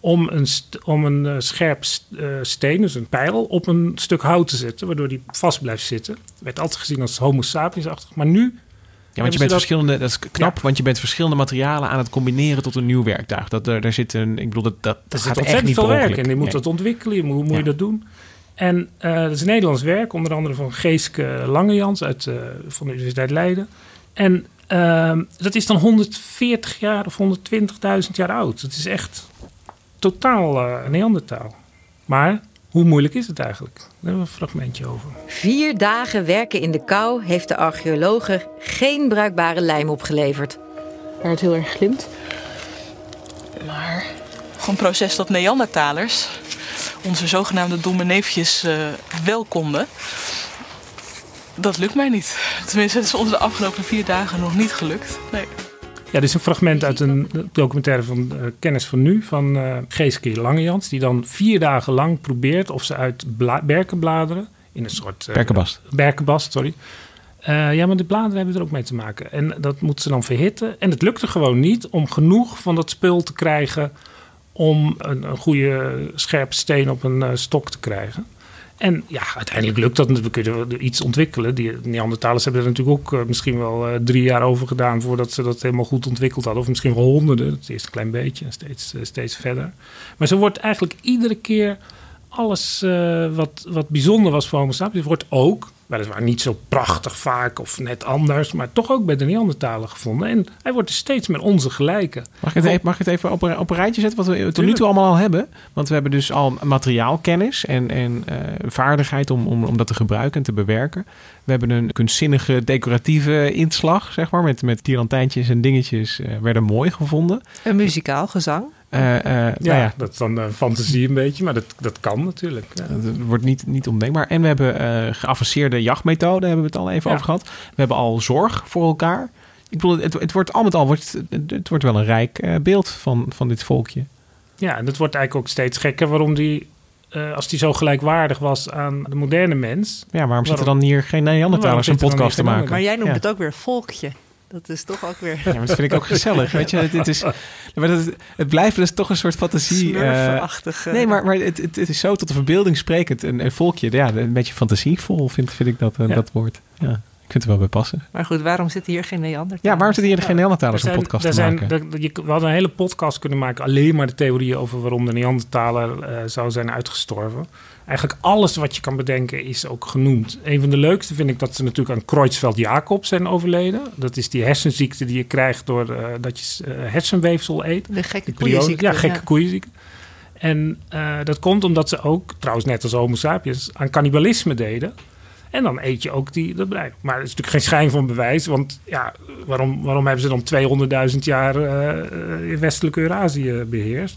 om een scherp steen, dus een pijl, op een stuk hout te zetten, waardoor die vast blijft zitten. Dat werd altijd gezien als Homo sapiens-achtig, maar nu... Ja, want je bent verschillende, dat is knap, ja. Want je bent verschillende materialen aan het combineren tot een nieuw werktuig. Daar zit een, ik bedoel, dat gaat echt niet veel werk in. Je moet dat ontwikkelen, hoe moet je dat doen? En dat is Nederlands werk, onder andere van Geeske Langejans van de Universiteit Leiden. En dat is dan 140 jaar of 120.000 jaar oud. Dat is echt totaal Neandertaal. Maar hoe moeilijk is het eigenlijk? Daar hebben we een fragmentje over. 4 dagen werken in de kou heeft de archeologe geen bruikbare lijm opgeleverd. Waar het heel erg glimt. Maar gewoon een proces dat Neandertalers, onze zogenaamde domme neefjes, wel konden. Dat lukt mij niet. Tenminste, het is ons de afgelopen 4 dagen nog niet gelukt. Nee. Ja, dit is een fragment uit een documentaire van Kennis van Nu, van Geeske Langejans, die dan 4 dagen lang probeert of ze uit berkenbladeren, in een soort... berkenbast, sorry. Ja, maar de bladeren hebben er ook mee te maken. En dat moet ze dan verhitten. En het lukt er gewoon niet om genoeg van dat spul te krijgen om een goede scherp steen op een stok te krijgen. En ja, uiteindelijk lukt dat. We kunnen iets ontwikkelen. Die Neandertalers hebben er natuurlijk ook misschien wel 3 jaar over gedaan voordat ze dat helemaal goed ontwikkeld hadden. Of misschien wel honderden. Dat is eerst een klein beetje en steeds verder. Maar zo wordt eigenlijk iedere keer alles wat bijzonder was voor Homo sapiens, wordt ook, weliswaar niet zo prachtig vaak of net anders, maar toch ook bij de Neandertalen gevonden. En hij wordt dus steeds met onze gelijken. Mag ik het even op een rijtje zetten wat we tot nu toe allemaal al hebben? Want we hebben dus al materiaalkennis en vaardigheid om dat te gebruiken en te bewerken. We hebben een kunstzinnige decoratieve inslag, zeg maar, met tirantijntjes en dingetjes werden mooi gevonden. Een muzikaal gezang. Dat is dan fantasie een beetje, maar dat kan natuurlijk. Ja. Dat wordt niet ondenkbaar. En we hebben geavanceerde jachtmethoden, hebben we het al even over gehad. We hebben al zorg voor elkaar. Ik bedoel, het wordt al met al wordt wel een rijk beeld van dit volkje. Ja, en dat wordt eigenlijk ook steeds gekker waarom die... als die zo gelijkwaardig was aan de moderne mens... Ja, waarom zitten dan hier geen Neandertalers een podcast te maken? Maar jij noemt het ook weer volkje. Dat is toch ook weer... Ja, maar dat vind ik ook gezellig. Weet je, het blijft dus toch een soort fantasie. Smurfachtige... nee, maar het is zo tot de verbeelding sprekend. Een volkje, ja, een beetje fantasievol vind ik dat woord. Ja, ik vind het wel bij passen. Maar goed, waarom zitten hier geen Neandertalers? Ja, waarom zitten hier geen Neandertalers een podcast te maken? We hadden een hele podcast kunnen maken. Alleen maar de theorieën over waarom de Neandertaler zou zijn uitgestorven. Eigenlijk alles wat je kan bedenken is ook genoemd. Een van de leukste vind ik dat ze natuurlijk aan Creutzfeldt-Jakob zijn overleden. Dat is die hersenziekte die je krijgt doordat je hersenweefsel eet. De gekke koeienziekte. Ja, gekke koeienziekte. En dat komt omdat ze ook, trouwens net als Homo sapiens, aan cannibalisme deden. En dan eet je ook dat brein. Maar er is natuurlijk geen schijn van bewijs. Want ja, waarom hebben ze dan 200.000 jaar in Westelijk Eurasië beheerst?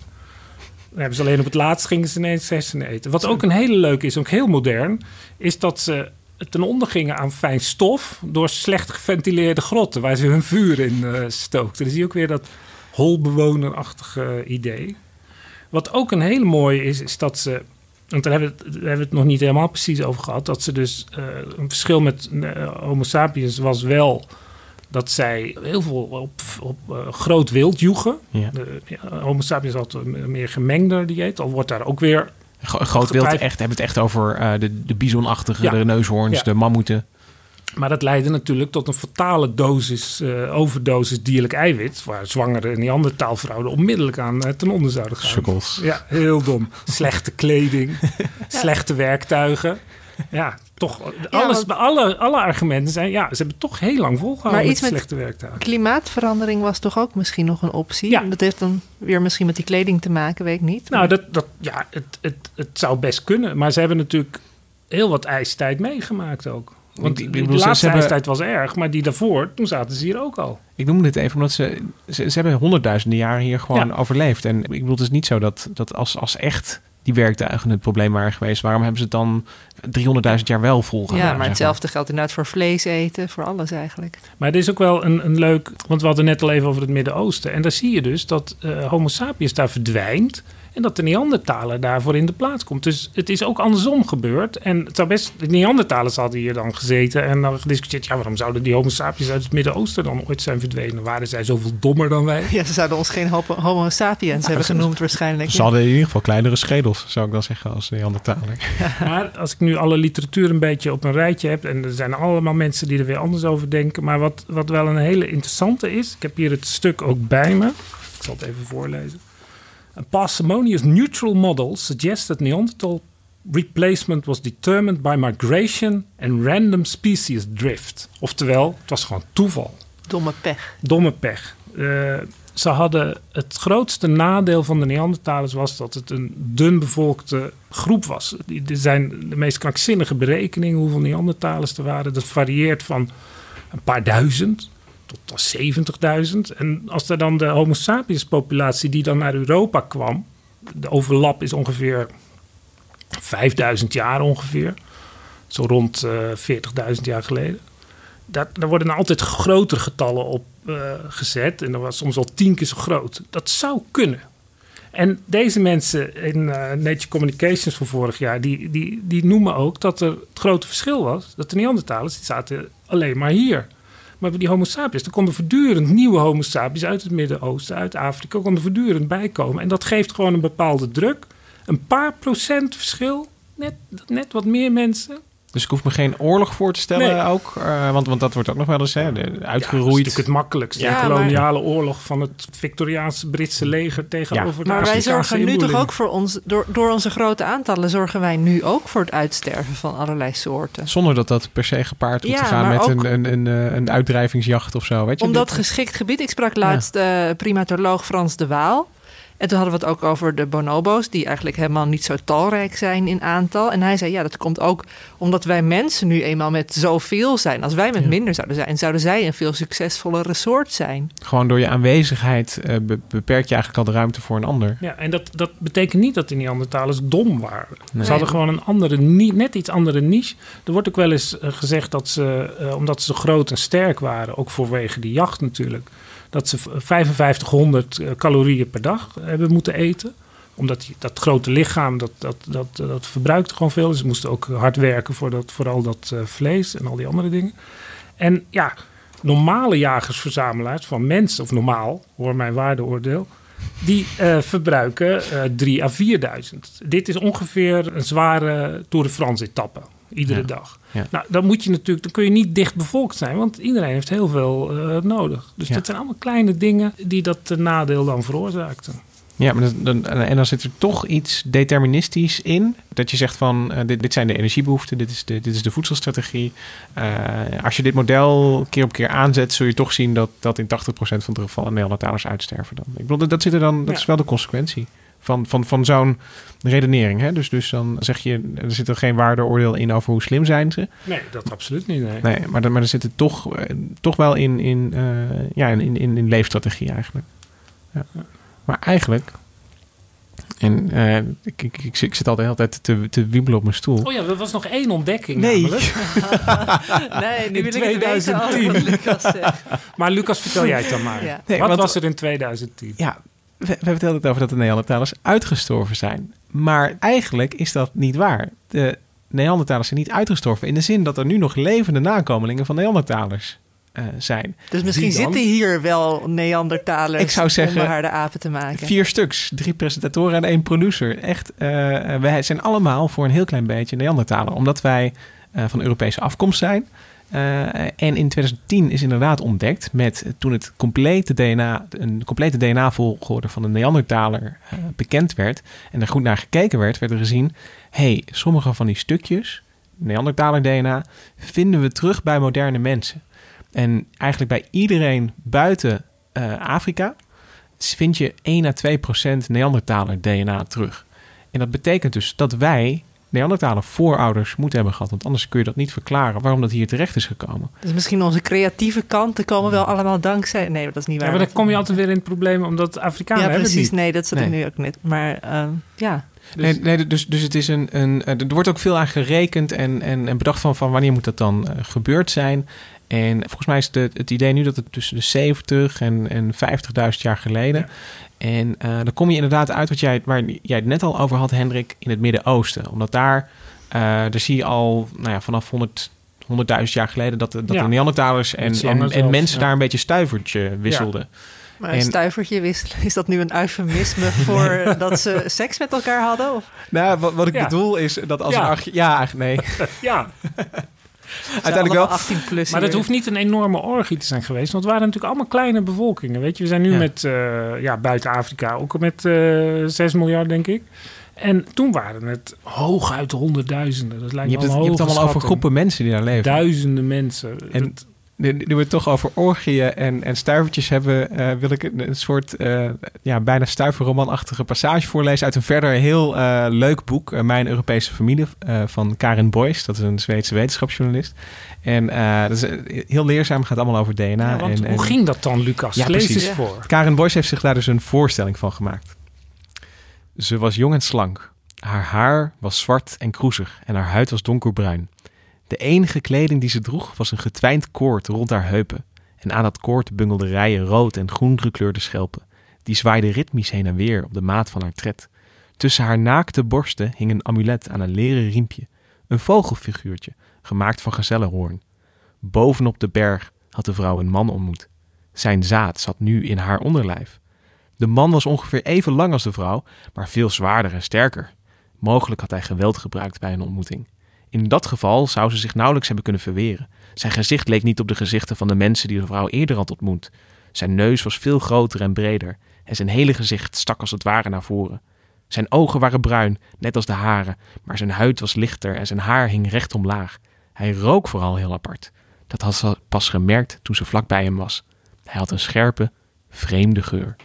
Dan hebben ze alleen op het laatst gingen ze ineens hersen eten. Wat ook een hele leuke is, ook heel modern, is dat ze ten onder gingen aan fijn stof door slecht geventileerde grotten waar ze hun vuur in stookten. Dan zie je ook weer dat holbewonerachtige idee. Wat ook een hele mooie is dat ze, want daar hebben we het nog niet helemaal precies over gehad, dat ze dus een verschil met Homo sapiens was wel dat zij heel veel op groot wild joegen. Ja. Homo sapiens had een meer gemengder dieet. Al wordt daar ook weer... Groot wild, hebben het echt over de bisonachtige, de neushoorns, de mammoeten. Maar dat leidde natuurlijk tot een fatale overdosis dierlijk eiwit, waar zwangere Neandertaalvrouwen onmiddellijk aan ten onder zouden gaan. Sukkels. Ja, heel dom. Slechte kleding, slechte werktuigen. Ja, toch. Alle argumenten zijn... Ja, ze hebben toch heel lang volgehouden met slechte werktuigen. Klimaatverandering was toch ook misschien nog een optie? Ja. En dat heeft dan weer misschien met die kleding te maken, weet ik niet. Nou, het zou best kunnen. Maar ze hebben natuurlijk heel wat ijstijd meegemaakt ook. Want de laatste ijstijd was erg, maar die daarvoor, toen zaten ze hier ook al. Ik noem dit even omdat ze hebben honderdduizenden jaren hier gewoon overleefd. En ik bedoel, het is niet zo dat als echt die werktuigen het probleem waren geweest, waarom hebben ze het dan 300.000 jaar wel volgehouden? Ja, maar hetzelfde geldt inderdaad voor vlees eten, voor alles eigenlijk. Maar het is ook wel een leuk... Want we hadden net al even over het Midden-Oosten. En daar zie je dus dat Homo sapiens daar verdwijnt. En dat de Neandertalen daarvoor in de plaats komt. Dus het is ook andersom gebeurd. En het zou best, de Neandertalers hadden hier dan gezeten en dan gediscussieerd, ja, waarom zouden die Homo sapiens uit het Midden-Oosten dan ooit zijn verdwenen? Waren zij zoveel dommer dan wij? Ja, ze zouden ons geen Homo sapiens hebben genoemd waarschijnlijk. Ze hadden in ieder geval kleinere schedels, zou ik dan zeggen, als Neandertalen. Ja. Maar als ik nu alle literatuur een beetje op een rijtje heb, en er zijn allemaal mensen die er weer anders over denken, maar wat wel een hele interessante is, ik heb hier het stuk ook bij me. Ik zal het even voorlezen. A parsimonious neutral model suggests that Neanderthal replacement was determined by migration and random species drift. Oftewel, het was gewoon toeval. Domme pech. Ze hadden het grootste nadeel van de Neandertalers was dat het een dun bevolkte groep was. Er zijn de meest krankzinnige berekeningen hoeveel Neandertalers er waren. Dat varieert van een paar duizend tot 70.000. En als er dan de Homo sapiens populatie die dan naar Europa kwam, de overlap is ongeveer 5.000 jaar ongeveer. Zo rond 40.000 jaar geleden. Daar worden nou altijd grotere getallen op gezet. En dat was soms al 10 keer zo groot. Dat zou kunnen. En deze mensen in Nature Communications van vorig jaar, die noemen ook dat er het grote verschil was dat de Neandertalers die zaten alleen maar hier. Maar die Homo sapiens, er konden voortdurend nieuwe Homo sapiens uit het Midden-Oosten, uit Afrika, konden voortdurend bijkomen. En dat geeft gewoon een bepaalde druk. Een paar procent verschil, net wat meer mensen. Dus ik hoef me geen oorlog voor te stellen ook. Want dat wordt ook nog wel eens uitgeroeid. Ja, dat is natuurlijk het makkelijkste. Ja, de koloniale oorlog van het Victoriaanse Britse leger tegenover de Afrikaanse inboeling. Maar wij zorgen nu toch ook voor ons, door onze grote aantallen, zorgen wij nu ook voor het uitsterven van allerlei soorten. Zonder dat dat per se gepaard hoeft te gaan met een uitdrijvingsjacht of zo. Weet je, omdat geschikt gebied. Ik sprak laatst primatoloog Frans de Waal. En toen hadden we het ook over de bonobo's, die eigenlijk helemaal niet zo talrijk zijn in aantal. En hij zei, ja, dat komt ook omdat wij mensen nu eenmaal met zoveel zijn. Als wij met minder zouden zijn, zouden zij een veel succesvollere soort zijn. Gewoon door je aanwezigheid beperk je eigenlijk al de ruimte voor een ander. Ja, en dat betekent niet dat die Neandertalers dom waren. Nee. Ze hadden gewoon een andere, net iets andere niche. Er wordt ook wel eens gezegd dat ze, omdat ze groot en sterk waren, ook voorwege die jacht natuurlijk, dat ze 5500 calorieën per dag hebben moeten eten. Omdat dat grote lichaam, dat verbruikt gewoon veel. Dus ze moesten ook hard werken voor al dat vlees en al die andere dingen. En ja, normale jagers-verzamelaars van mensen, of normaal, hoor mijn waardeoordeel, die verbruiken 3.000 à 4.000. Dit is ongeveer een zware Tour de France etappe. Iedere dag. Ja. Nou, dan kun je niet dicht bevolkt zijn, want iedereen heeft heel veel nodig. Dus dat zijn allemaal kleine dingen die dat nadeel dan veroorzaakten. Ja, maar dan zit er toch iets deterministisch in. Dat je zegt van, dit zijn de energiebehoeften, dit is de voedselstrategie. Als je dit model keer op keer aanzet, zul je toch zien dat in 80% van de gevallen Neandertalers uitsterven dan. Ik bedoel, dat zit er dan, dat is wel de consequentie van zo'n redenering. Hè? Dus dan zeg je, er zit er geen waardeoordeel in over hoe slim zijn ze. Nee, dat absoluut niet. Nee, maar er zit het toch wel in leefstrategie eigenlijk. Ja. Maar eigenlijk, en ik zit al de hele tijd te wiebelen op mijn stoel. Oh ja, dat was nog één ontdekking namelijk. Nee, nu wil ik het weten wat Lucas zegt. Maar Lucas, vertel jij het dan maar. Ja. Nee, wat was er in 2010? Ja. We hebben het altijd over dat de Neandertalers uitgestorven zijn. Maar eigenlijk is dat niet waar. De Neandertalers zijn niet uitgestorven. In de zin dat er nu nog levende nakomelingen van Neandertalers zijn. Dus misschien zitten hier wel Neandertalers, ik zou zeggen, om behaarde apen te maken. 4 stuks, 3 presentatoren en 1 producer. Echt, wij zijn allemaal voor een heel klein beetje Neandertaler. Omdat wij van Europese afkomst zijn. En in 2010 is inderdaad ontdekt met toen het complete DNA, een complete DNA-volgorde van de Neandertaler bekend werd en er goed naar gekeken werd er gezien, sommige van die stukjes, Neandertaler-DNA, vinden we terug bij moderne mensen. En eigenlijk bij iedereen buiten Afrika vind je 1 à 2% Neandertaler-DNA terug. En dat betekent dus dat wij Neandertalen voorouders moeten hebben gehad. Want anders kun je dat niet verklaren waarom dat hier terecht is gekomen. Dus misschien onze creatieve kanten komen wel allemaal dankzij. Nee, dat is niet waar. Ja, maar dan kom je altijd weer in het probleem omdat Afrikanen hebben precies, niet. Nee, dat zat ik nu ook net. Maar ja. Dus het is er wordt ook veel aan gerekend en bedacht van wanneer moet dat dan gebeurd zijn. En volgens mij is het idee nu dat het tussen de 70 en 50.000 jaar geleden. Ja. En dan kom je inderdaad uit waar jij het net al over had, Hendrik, in het Midden-Oosten. Omdat daar zie je al vanaf 100.000 jaar geleden dat de Neandertalers en mensen daar een beetje stuivertje wisselden. Ja. Maar een stuivertje wisselen, is dat nu een eufemisme voor dat ze seks met elkaar hadden? Of? Nou, wat ik bedoel is dat als een achtje... Ja, eigenlijk nee. Ja. Uiteindelijk wel. 18 plus maar dat hoeft niet een enorme orgie te zijn geweest. Want het waren natuurlijk allemaal kleine bevolkingen. Weet je, we zijn nu met, buiten Afrika, ook met 6 miljard, denk ik. En toen waren het hooguit honderdduizenden. Dat lijkt me je hebt het allemaal over groepen mensen die daar leven. Duizenden mensen. En nu we het toch over orgieën en stuivertjes hebben, wil ik een soort bijna stuiverromanachtige passage voorlezen uit een verder heel leuk boek, Mijn Europese Familie, van Karin Boyce. Dat is een Zweedse wetenschapsjournalist. En dat is heel leerzaam, gaat allemaal over DNA. Ja, want hoe ging dat dan, Lucas? Ja, lees eens voor. Karin Boyce heeft zich daar dus een voorstelling van gemaakt. Ze was jong en slank. Haar haar was zwart en kroezig en haar huid was donkerbruin. De enige kleding die ze droeg was een getwijnd koord rond haar heupen. En aan dat koord bungelden rijen rood en groen gekleurde schelpen. Die zwaaiden ritmisch heen en weer op de maat van haar tred. Tussen haar naakte borsten hing een amulet aan een leren riempje. Een vogelfiguurtje, gemaakt van gazellenhoorn. Bovenop de berg had de vrouw een man ontmoet. Zijn zaad zat nu in haar onderlijf. De man was ongeveer even lang als de vrouw, maar veel zwaarder en sterker. Mogelijk had hij geweld gebruikt bij een ontmoeting. In dat geval zou ze zich nauwelijks hebben kunnen verweren. Zijn gezicht leek niet op de gezichten van de mensen die de vrouw eerder had ontmoet. Zijn neus was veel groter en breder en zijn hele gezicht stak als het ware naar voren. Zijn ogen waren bruin, net als de haren, maar zijn huid was lichter en zijn haar hing recht omlaag. Hij rook vooral heel apart. Dat had ze pas gemerkt toen ze vlak bij hem was. Hij had een scherpe, vreemde geur.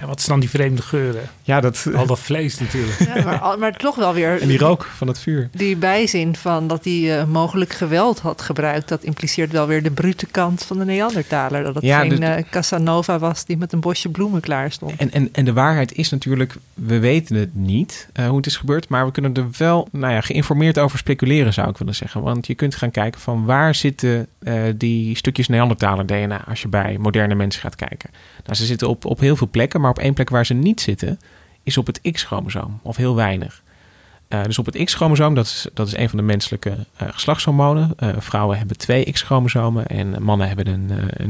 Ja, wat is dan die vreemde geuren? Ja, al dat vlees natuurlijk. Ja, maar toch wel weer... En die rook van het vuur. Die bijzin van dat hij mogelijk geweld had gebruikt... dat impliceert wel weer de brute kant van de Neandertaler. Dat het Casanova was die met een bosje bloemen klaar stond. En de waarheid is natuurlijk... we weten het niet hoe het is gebeurd... maar we kunnen er wel geïnformeerd over speculeren, zou ik willen zeggen. Want je kunt gaan kijken van waar zitten die stukjes Neandertaler-DNA... als je bij moderne mensen gaat kijken. Nou, ze zitten op heel veel plekken... Maar op één plek waar ze niet zitten, is op het X-chromosoom. Of heel weinig. Dus op het X-chromosoom, dat is een van de menselijke geslachtshormonen. Vrouwen hebben 2 X-chromosomen en mannen hebben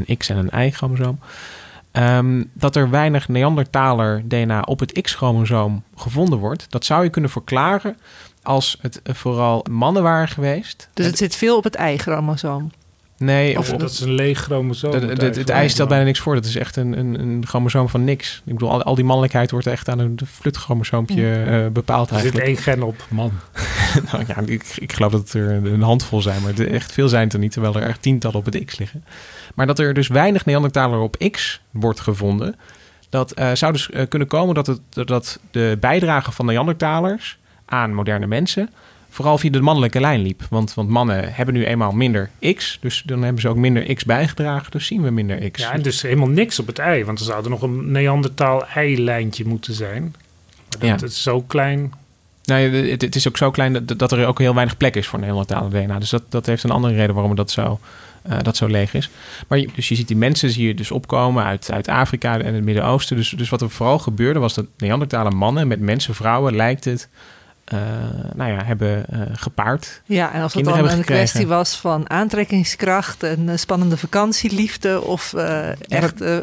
een X- en een Y-chromosoom. Dat er weinig Neandertaler-DNA op het X-chromosoom gevonden wordt... dat zou je kunnen verklaren als het vooral mannen waren geweest. Dus het zit veel op het Y-chromosoom? Nee, of dat is een leeg chromosoom. Het ei stelt bijna niks voor. Dat is echt een chromosoom van niks. Ik bedoel, al die mannelijkheid wordt echt aan een flutchromosoompje bepaald eigenlijk. Er zit 1 gen op, man. Ik geloof dat er een handvol zijn, maar echt veel zijn het er niet. Terwijl er echt 10-tallen op het X liggen. Maar dat er dus weinig Neandertaler op X wordt gevonden... dat zou dus kunnen komen dat de bijdrage van Neandertalers aan moderne mensen... vooral via de mannelijke lijn liep. Want mannen hebben nu eenmaal minder X. Dus dan hebben ze ook minder X bijgedragen. Dus zien we minder X. Ja, en dus helemaal niks op het ei. Want er zou er nog een Neandertaal-ei-lijntje moeten zijn. Het is zo klein. Nee, het is ook zo klein dat er ook heel weinig plek is voor Neandertaal-DNA. Dus dat heeft een andere reden waarom dat zo leeg is. Maar dus je ziet die mensen hier dus opkomen uit Afrika en het Midden-Oosten. Dus wat er vooral gebeurde was dat Neandertalen mannen met mensenvrouwen lijkt het... hebben gepaard. Ja, en als het dan een kwestie was van aantrekkingskracht... en spannende vakantieliefde of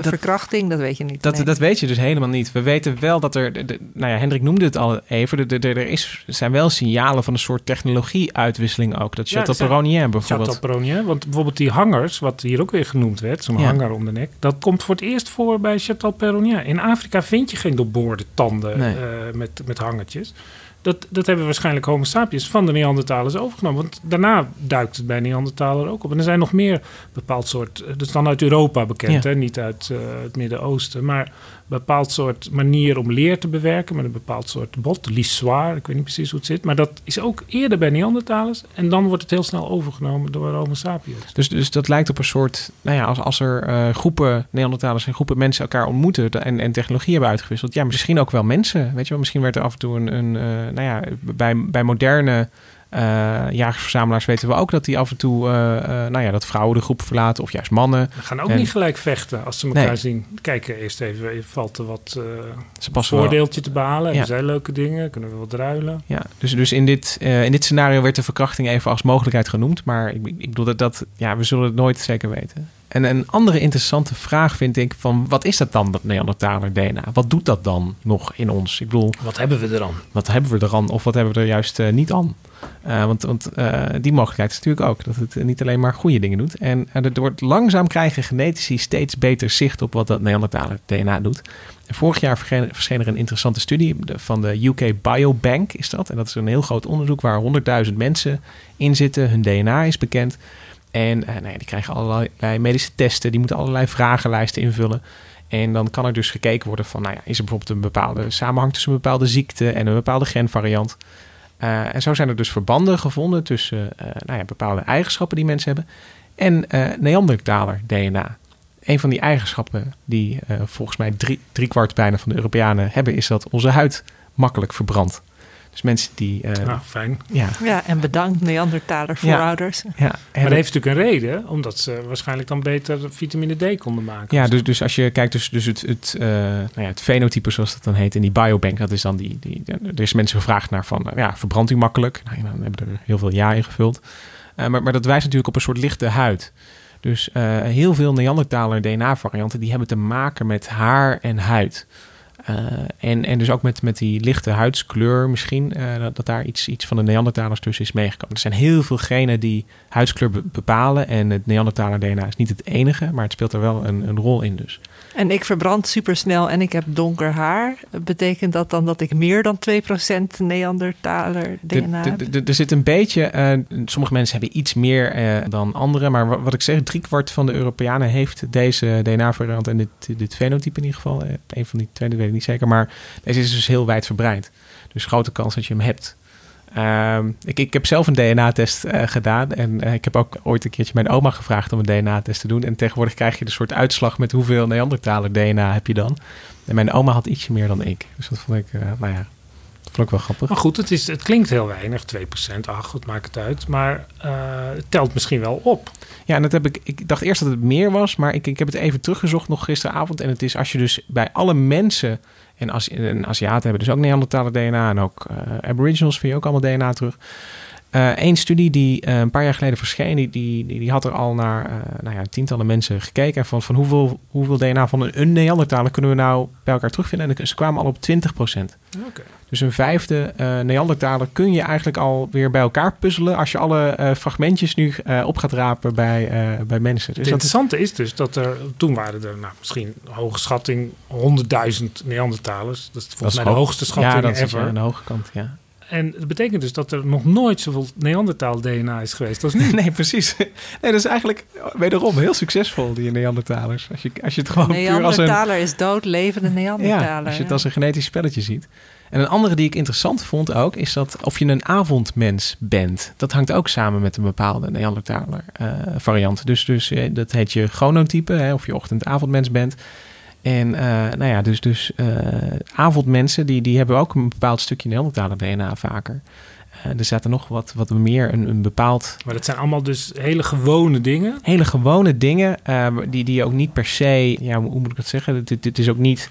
verkrachting, dat weet je niet. Dat weet je dus helemaal niet. We weten wel dat er... Hendrik noemde het al even. Er zijn wel signalen van een soort technologie-uitwisseling ook. Dat chateaubriand bijvoorbeeld. Chateaubriand, want bijvoorbeeld die hangers... wat hier ook weer genoemd werd, zo'n hanger om de nek... dat komt voor het eerst voor bij chateaubriand. In Afrika vind je geen doorboorde tanden met hangertjes... Dat hebben waarschijnlijk Homo sapiens van de Neandertalers overgenomen. Want daarna duikt het bij Neandertaler ook op. En er zijn nog meer bepaald soort... Dat is dan uit Europa bekend, hè? Niet uit het Midden-Oosten. Maar een bepaald soort manier om leer te bewerken... met een bepaald soort bot, lissoir. Ik weet niet precies hoe het zit. Maar dat is ook eerder bij Neandertalers. En dan wordt het heel snel overgenomen door Homo sapiens. Dus dat lijkt op een soort... als er groepen Neandertalers en groepen mensen elkaar ontmoeten... en technologie hebben uitgewisseld. Ja, misschien ook wel mensen. Weet je wel, misschien werd er af en toe een bij moderne Jagersverzamelaars weten we ook dat die af en toe, dat vrouwen de groep verlaten of juist mannen. We gaan ook niet gelijk vechten als ze elkaar zien. Kijk, eerst even valt er wat voordeeltje te behalen. Ja. Er zijn leuke dingen, kunnen we wat ruilen. Ja, dus in dit scenario werd de verkrachting even als mogelijkheid genoemd. Maar ik bedoel we zullen het nooit zeker weten. En een andere interessante vraag vind ik van wat is dat dan, dat Neandertaler DNA? Wat doet dat dan nog in ons? Ik bedoel, wat hebben we er dan? Wat hebben we er dan? Of wat hebben we er juist niet aan? Want die mogelijkheid is natuurlijk ook dat het niet alleen maar goede dingen doet. En door het langzaam krijgen genetici steeds beter zicht op wat dat Neandertaler DNA doet. En vorig jaar verscheen er een interessante studie van de UK Biobank is dat. En dat is een heel groot onderzoek waar 100.000 mensen in zitten. Hun DNA is bekend. En die krijgen allerlei medische testen. Die moeten allerlei vragenlijsten invullen. En dan kan er dus gekeken worden van... is er bijvoorbeeld een bepaalde samenhang tussen een bepaalde ziekte... en een bepaalde genvariant. En zo zijn er dus verbanden gevonden tussen bepaalde eigenschappen die mensen hebben... en Neandertaler DNA. Een van die eigenschappen die volgens mij driekwart bijna van de Europeanen hebben... is dat onze huid makkelijk verbrandt. Dus mensen die... fijn. Ja. Ja, en bedankt Neandertaler voorouders. Ja, ja. Maar dat heeft natuurlijk een reden, omdat ze waarschijnlijk dan beter vitamine D konden maken. Ja, dus als je kijkt, dus het fenotype zoals dat dan heet in die biobank, dat is dan er is mensen gevraagd naar van, verbrandt u makkelijk? Nou, dan hebben er heel veel ja ingevuld. Maar dat wijst natuurlijk op een soort lichte huid. Dus heel veel Neandertaler DNA-varianten, die hebben te maken met haar en huid. En dus ook met die lichte huidskleur misschien... dat daar iets van de Neandertalers tussen is meegekomen. Er zijn heel veel genen die huidskleur bepalen... en het Neandertaler DNA is niet het enige... maar het speelt er wel een rol in dus. En ik verbrand supersnel en ik heb donker haar. Betekent dat dan dat ik meer dan 2% Neandertaler DNA heb? Er zit een beetje... sommige mensen hebben iets meer dan anderen... maar wat ik zeg, 3/4 van de Europeanen... heeft deze DNA-variant en dit fenotype in ieder geval. Een van die twee, dat weet ik niet zeker. Maar deze is dus heel wijdverbreid. Dus grote kans dat je hem hebt. Ik heb zelf een DNA-test gedaan. En ik heb ook ooit een keertje mijn oma gevraagd om een DNA-test te doen. En tegenwoordig krijg je een soort uitslag met hoeveel Neandertaler DNA heb je dan. En mijn oma had ietsje meer dan ik. Dus dat vond ik, dat vond ik wel grappig. Maar goed, het klinkt heel weinig. 2%, goed, maakt het uit. Maar het telt misschien wel op. Ja, en dat heb ik dacht eerst dat het meer was. Maar ik heb het even teruggezocht nog gisteravond. En het is als je dus bij alle mensen... En Aziaten hebben dus ook Neandertaler DNA... en ook Aboriginals vind je ook allemaal DNA terug. Eén studie die een paar jaar geleden verscheen... die had er al naar tientallen mensen gekeken... en van hoeveel DNA van een Neandertaler... kunnen we nou bij elkaar terugvinden. En ze kwamen al op 20%. Okay. Dus een vijfde Neandertaler kun je eigenlijk alweer bij elkaar puzzelen... als je alle fragmentjes nu op gaat rapen bij mensen. Dus het interessante is dus dat er... Toen waren er misschien hoge schatting 100.000 Neandertalers. Dat is volgens mij de hoogste schatting ever. Ja, dat is aan de hoge kant, ja. En dat betekent dus dat er nog nooit zoveel Neandertaal-DNA is geweest als nu. Nee, precies. Nee, dat is eigenlijk wederom heel succesvol, die Neandertalers. Als je het gewoon Neandertaler puur als een... is dood, levende Neandertaler. Ja, als je het als een genetisch spelletje ziet. En een andere die ik interessant vond ook... is dat of je een avondmens bent. Dat hangt ook samen met een bepaalde Neandertaler variant. Dus dat heet je chronotype, of je ochtend-avondmens bent... En dus avondmensen, die hebben ook een bepaald stukje Neandertaler DNA vaker. Er zaten nog wat meer een bepaald... Maar dat zijn allemaal dus hele gewone dingen? Hele gewone dingen, die ook niet per se... Ja, hoe moet ik dat zeggen? Dit is ook niet...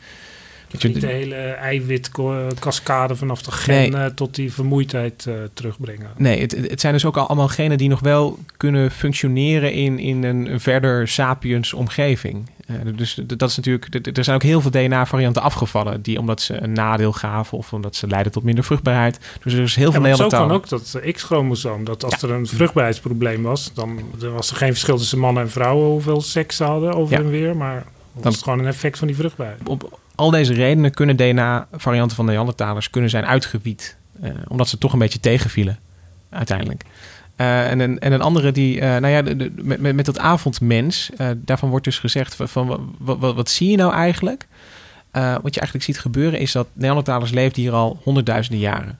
Niet de hele eiwitkaskade vanaf de gen tot die vermoeidheid terugbrengen. Nee, het zijn dus ook allemaal genen die nog wel kunnen functioneren in een verder sapiens omgeving. Dus dat is natuurlijk... Er zijn ook heel veel DNA-varianten afgevallen... die omdat ze een nadeel gaven of omdat ze leiden tot minder vruchtbaarheid. Dus er is heel veel Neandertaler. Zo kan ook dat X-chromosoom. Dat als er een vruchtbaarheidsprobleem was... dan was er geen verschil tussen mannen en vrouwen... hoeveel seks ze hadden over en weer. Maar dat is gewoon een effect van die vruchtbaarheid. Al deze redenen kunnen DNA-varianten van Neandertalers kunnen zijn uitgewied. Omdat ze toch een beetje tegenvielen, uiteindelijk. En een andere die... met dat avondmens... daarvan wordt dus gezegd... van wat zie je nou eigenlijk? Wat je eigenlijk ziet gebeuren is dat... Neandertalers leefden hier al honderdduizenden jaren.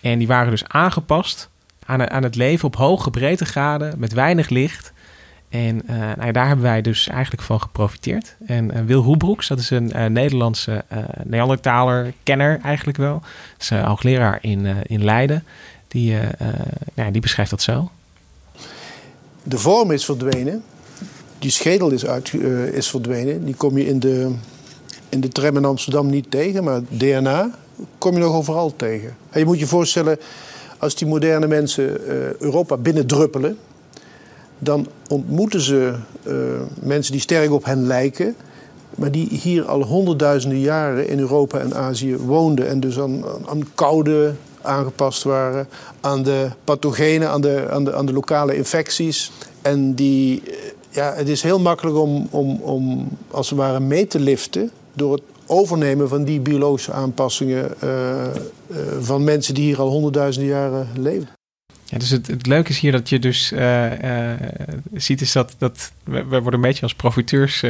En die waren dus aangepast... aan het leven op hoge breedtegraden... met weinig licht... En daar hebben wij dus eigenlijk van geprofiteerd. En Wil Roebroeks, dat is een Nederlandse Neandertaler-kenner eigenlijk wel. Dat is hoogleraar in Leiden. Die beschrijft dat zo. De vorm is verdwenen. Die schedel is verdwenen. Die kom je in de tram in Amsterdam niet tegen. Maar DNA kom je nog overal tegen. En je moet je voorstellen, als die moderne mensen Europa binnendruppelen, dan ontmoeten ze mensen die sterk op hen lijken, maar die hier al honderdduizenden jaren in Europa en Azië woonden en dus aan koude aangepast waren, aan de pathogenen, aan de lokale infecties. En die, het is heel makkelijk om als het ware mee te liften door het overnemen van die biologische aanpassingen van mensen die hier al honderdduizenden jaren leven. Ja, dus het leuke is hier dat je dus ziet is dat we worden een beetje als profiteurs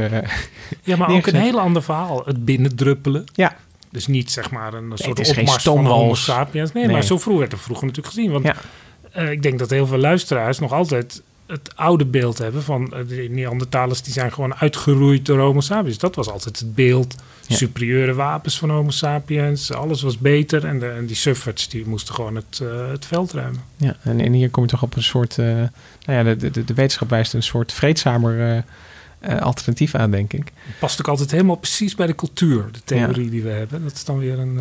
ja, maar ook een heel ander verhaal. Het binnendruppelen. Ja. Dus niet zeg maar een soort opmars van Homo sapiens. Nee, maar zo vroeg werd er vroeger natuurlijk gezien. Want ik denk dat heel veel luisteraars nog altijd het oude beeld hebben van de Neandertalers, die zijn gewoon uitgeroeid door Homo sapiens. Dat was altijd het beeld. Ja. Superieure wapens van Homo sapiens. Alles was beter. En die sufferts die moesten gewoon het veld ruimen. Ja, en hier kom je toch op een soort de wetenschap wijst een soort vreedzamer alternatief aan, denk ik. Het past ook altijd helemaal precies bij de cultuur, de theorie die we hebben. Dat is dan weer een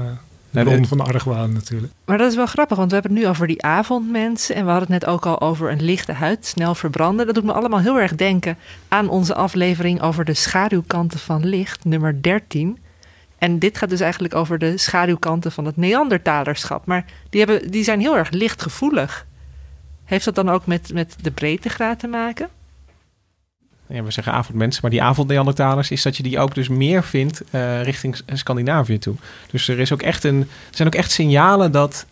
bron van de argwaan natuurlijk. Maar dat is wel grappig, want we hebben het nu over die avondmensen en we hadden het net ook al over een lichte huid, snel verbranden. Dat doet me allemaal heel erg denken aan onze aflevering over de schaduwkanten van licht, nummer 13. En dit gaat dus eigenlijk over de schaduwkanten van het Neandertalerschap. Maar die zijn heel erg lichtgevoelig. Heeft dat dan ook met de breedtegraad te maken? Ja, we zeggen avondmensen, maar die avondneandertalers is dat je die ook dus meer vindt richting Scandinavië toe. Dus er zijn ook echt signalen dat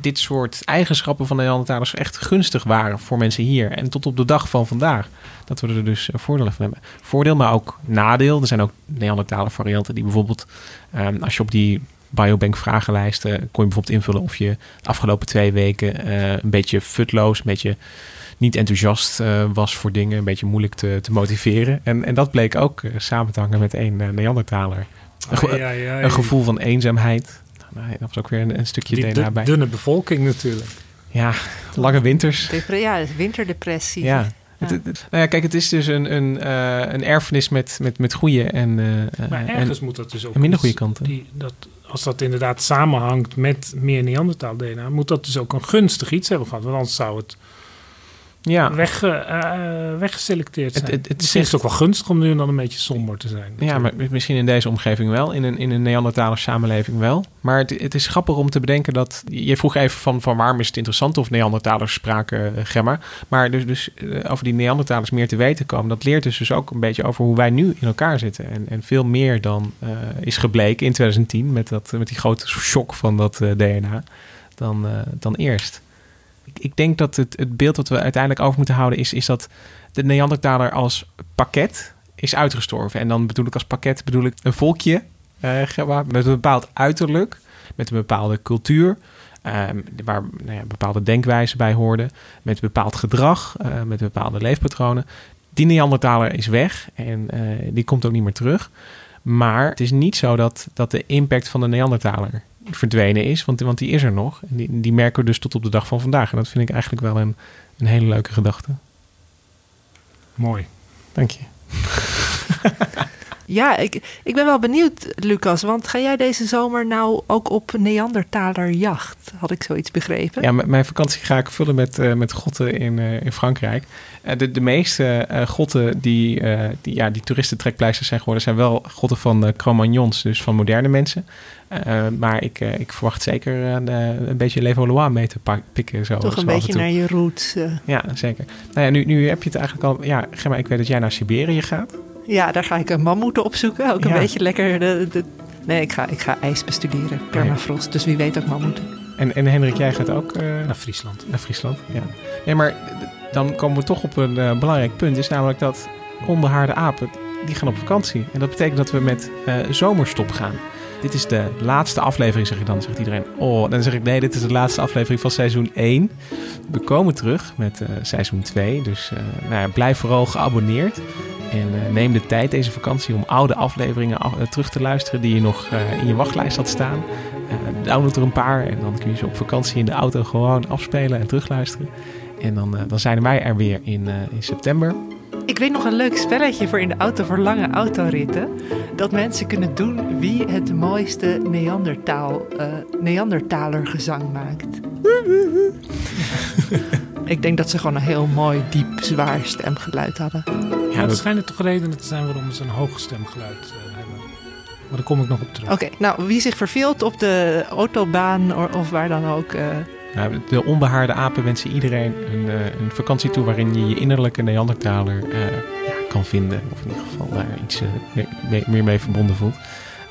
dit soort eigenschappen van de neandertalers echt gunstig waren voor mensen hier. En tot op de dag van vandaag dat we er dus voordelen van hebben. Voordeel, maar ook nadeel. Er zijn ook neandertaler varianten die bijvoorbeeld, als je op die biobank vragenlijsten kon je bijvoorbeeld invullen of je de afgelopen 2 weken een beetje futloos, een beetje niet enthousiast was voor dingen, een beetje moeilijk te motiveren. En dat bleek ook samen te hangen met één Neandertaler. Een gevoel van eenzaamheid. Dat was ook weer een stukje die DNA bij. Dunne bevolking natuurlijk. Ja, lange winters. Winterdepressie. Ja. Ja. Het is dus een erfenis met goede en maar ergens moet dat dus ook minder goede kanten. Als dat inderdaad samenhangt met meer Neandertaal-DNA, moet dat dus ook een gunstig iets hebben gehad. Want anders zou het weggeselecteerd zijn. Misschien is het ook wel gunstig om nu en dan een beetje somber te zijn. Natuurlijk. Ja, maar misschien in deze omgeving wel. In een Neandertalers samenleving wel. Maar het is grappig om te bedenken dat... Je vroeg even van waarom is het interessant of Neandertalers spraken Gemma. Maar dus over die Neandertalers meer te weten komen. Dat leert dus ook een beetje over hoe wij nu in elkaar zitten. En veel meer dan is gebleken in 2010 met die grote shock van dat DNA dan eerst. Ik denk dat het beeld dat we uiteindelijk over moeten houden is dat de Neandertaler als pakket is uitgestorven. En dan bedoel ik een volkje met een bepaald uiterlijk, met een bepaalde cultuur, waar bepaalde denkwijzen bij hoorden, met een bepaald gedrag, met bepaalde leefpatronen. Die Neandertaler is weg en die komt ook niet meer terug. Maar het is niet zo dat de impact van de Neandertaler verdwenen is, want die is er nog. En die merken we dus tot op de dag van vandaag. En dat vind ik eigenlijk wel een hele leuke gedachte. Mooi. Dank je. Ja, ik ben wel benieuwd, Lucas. Want ga jij deze zomer nou ook op Neandertalerjacht? Had ik zoiets begrepen? Ja, mijn vakantie ga ik vullen met gotten in Frankrijk. De meeste gotten die toeristentrekpleisters zijn geworden, zijn wel gotten van Cro-Magnons, dus van moderne mensen. Maar ik verwacht zeker een beetje Les Vaulois mee te pikken. Zo, toch een beetje naar je roots. Ja, zeker. Nou ja, nu heb je het eigenlijk al... Ja, Gemma, ik weet dat jij naar Siberië gaat. Ja, daar ga ik een mammoet opzoeken. Ook een beetje lekker... Nee, ik ga ijs bestuderen. Permafrost. Ja. Dus wie weet ook mammoeten. En Henrik, jij gaat ook... naar Friesland. Naar Friesland, ja. Nee, maar dan komen we toch op een belangrijk punt. Is namelijk dat onbehaarde apen, die gaan op vakantie. En dat betekent dat we met zomerstop gaan. Dit is de laatste aflevering, zeg ik dan. Zegt iedereen, dan zeg ik, nee, dit is de laatste aflevering van seizoen 1. We komen terug met seizoen 2. Dus blijf vooral geabonneerd. En neem de tijd deze vakantie om oude afleveringen terug te luisteren die je nog in je wachtlijst had staan. download er een paar en dan kun je ze op vakantie in de auto gewoon afspelen en terugluisteren. En dan zijn wij er weer in september. Ik weet nog een leuk spelletje voor in de auto, voor lange autoritten. Dat mensen kunnen doen wie het mooiste Neandertalergezang maakt. Ik denk dat ze gewoon een heel mooi, diep, zwaar stemgeluid hadden. Ja, dat schijnen toch redenen te zijn waarom ze een hoog stemgeluid hebben. Maar daar kom ik nog op terug. Oké, nou, wie zich verveelt op de autobaan of waar dan ook... Nou, de onbehaarde apen wensen iedereen een vakantie toe... waarin je je innerlijke Neandertaler kan vinden. Of in ieder geval daar iets meer mee verbonden voelt.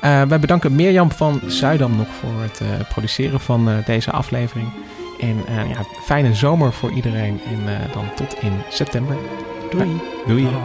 Wij bedanken Mirjam van Zuidam nog voor het produceren van deze aflevering. En fijne zomer voor iedereen. En dan tot in september. Doei. Doei. Oh.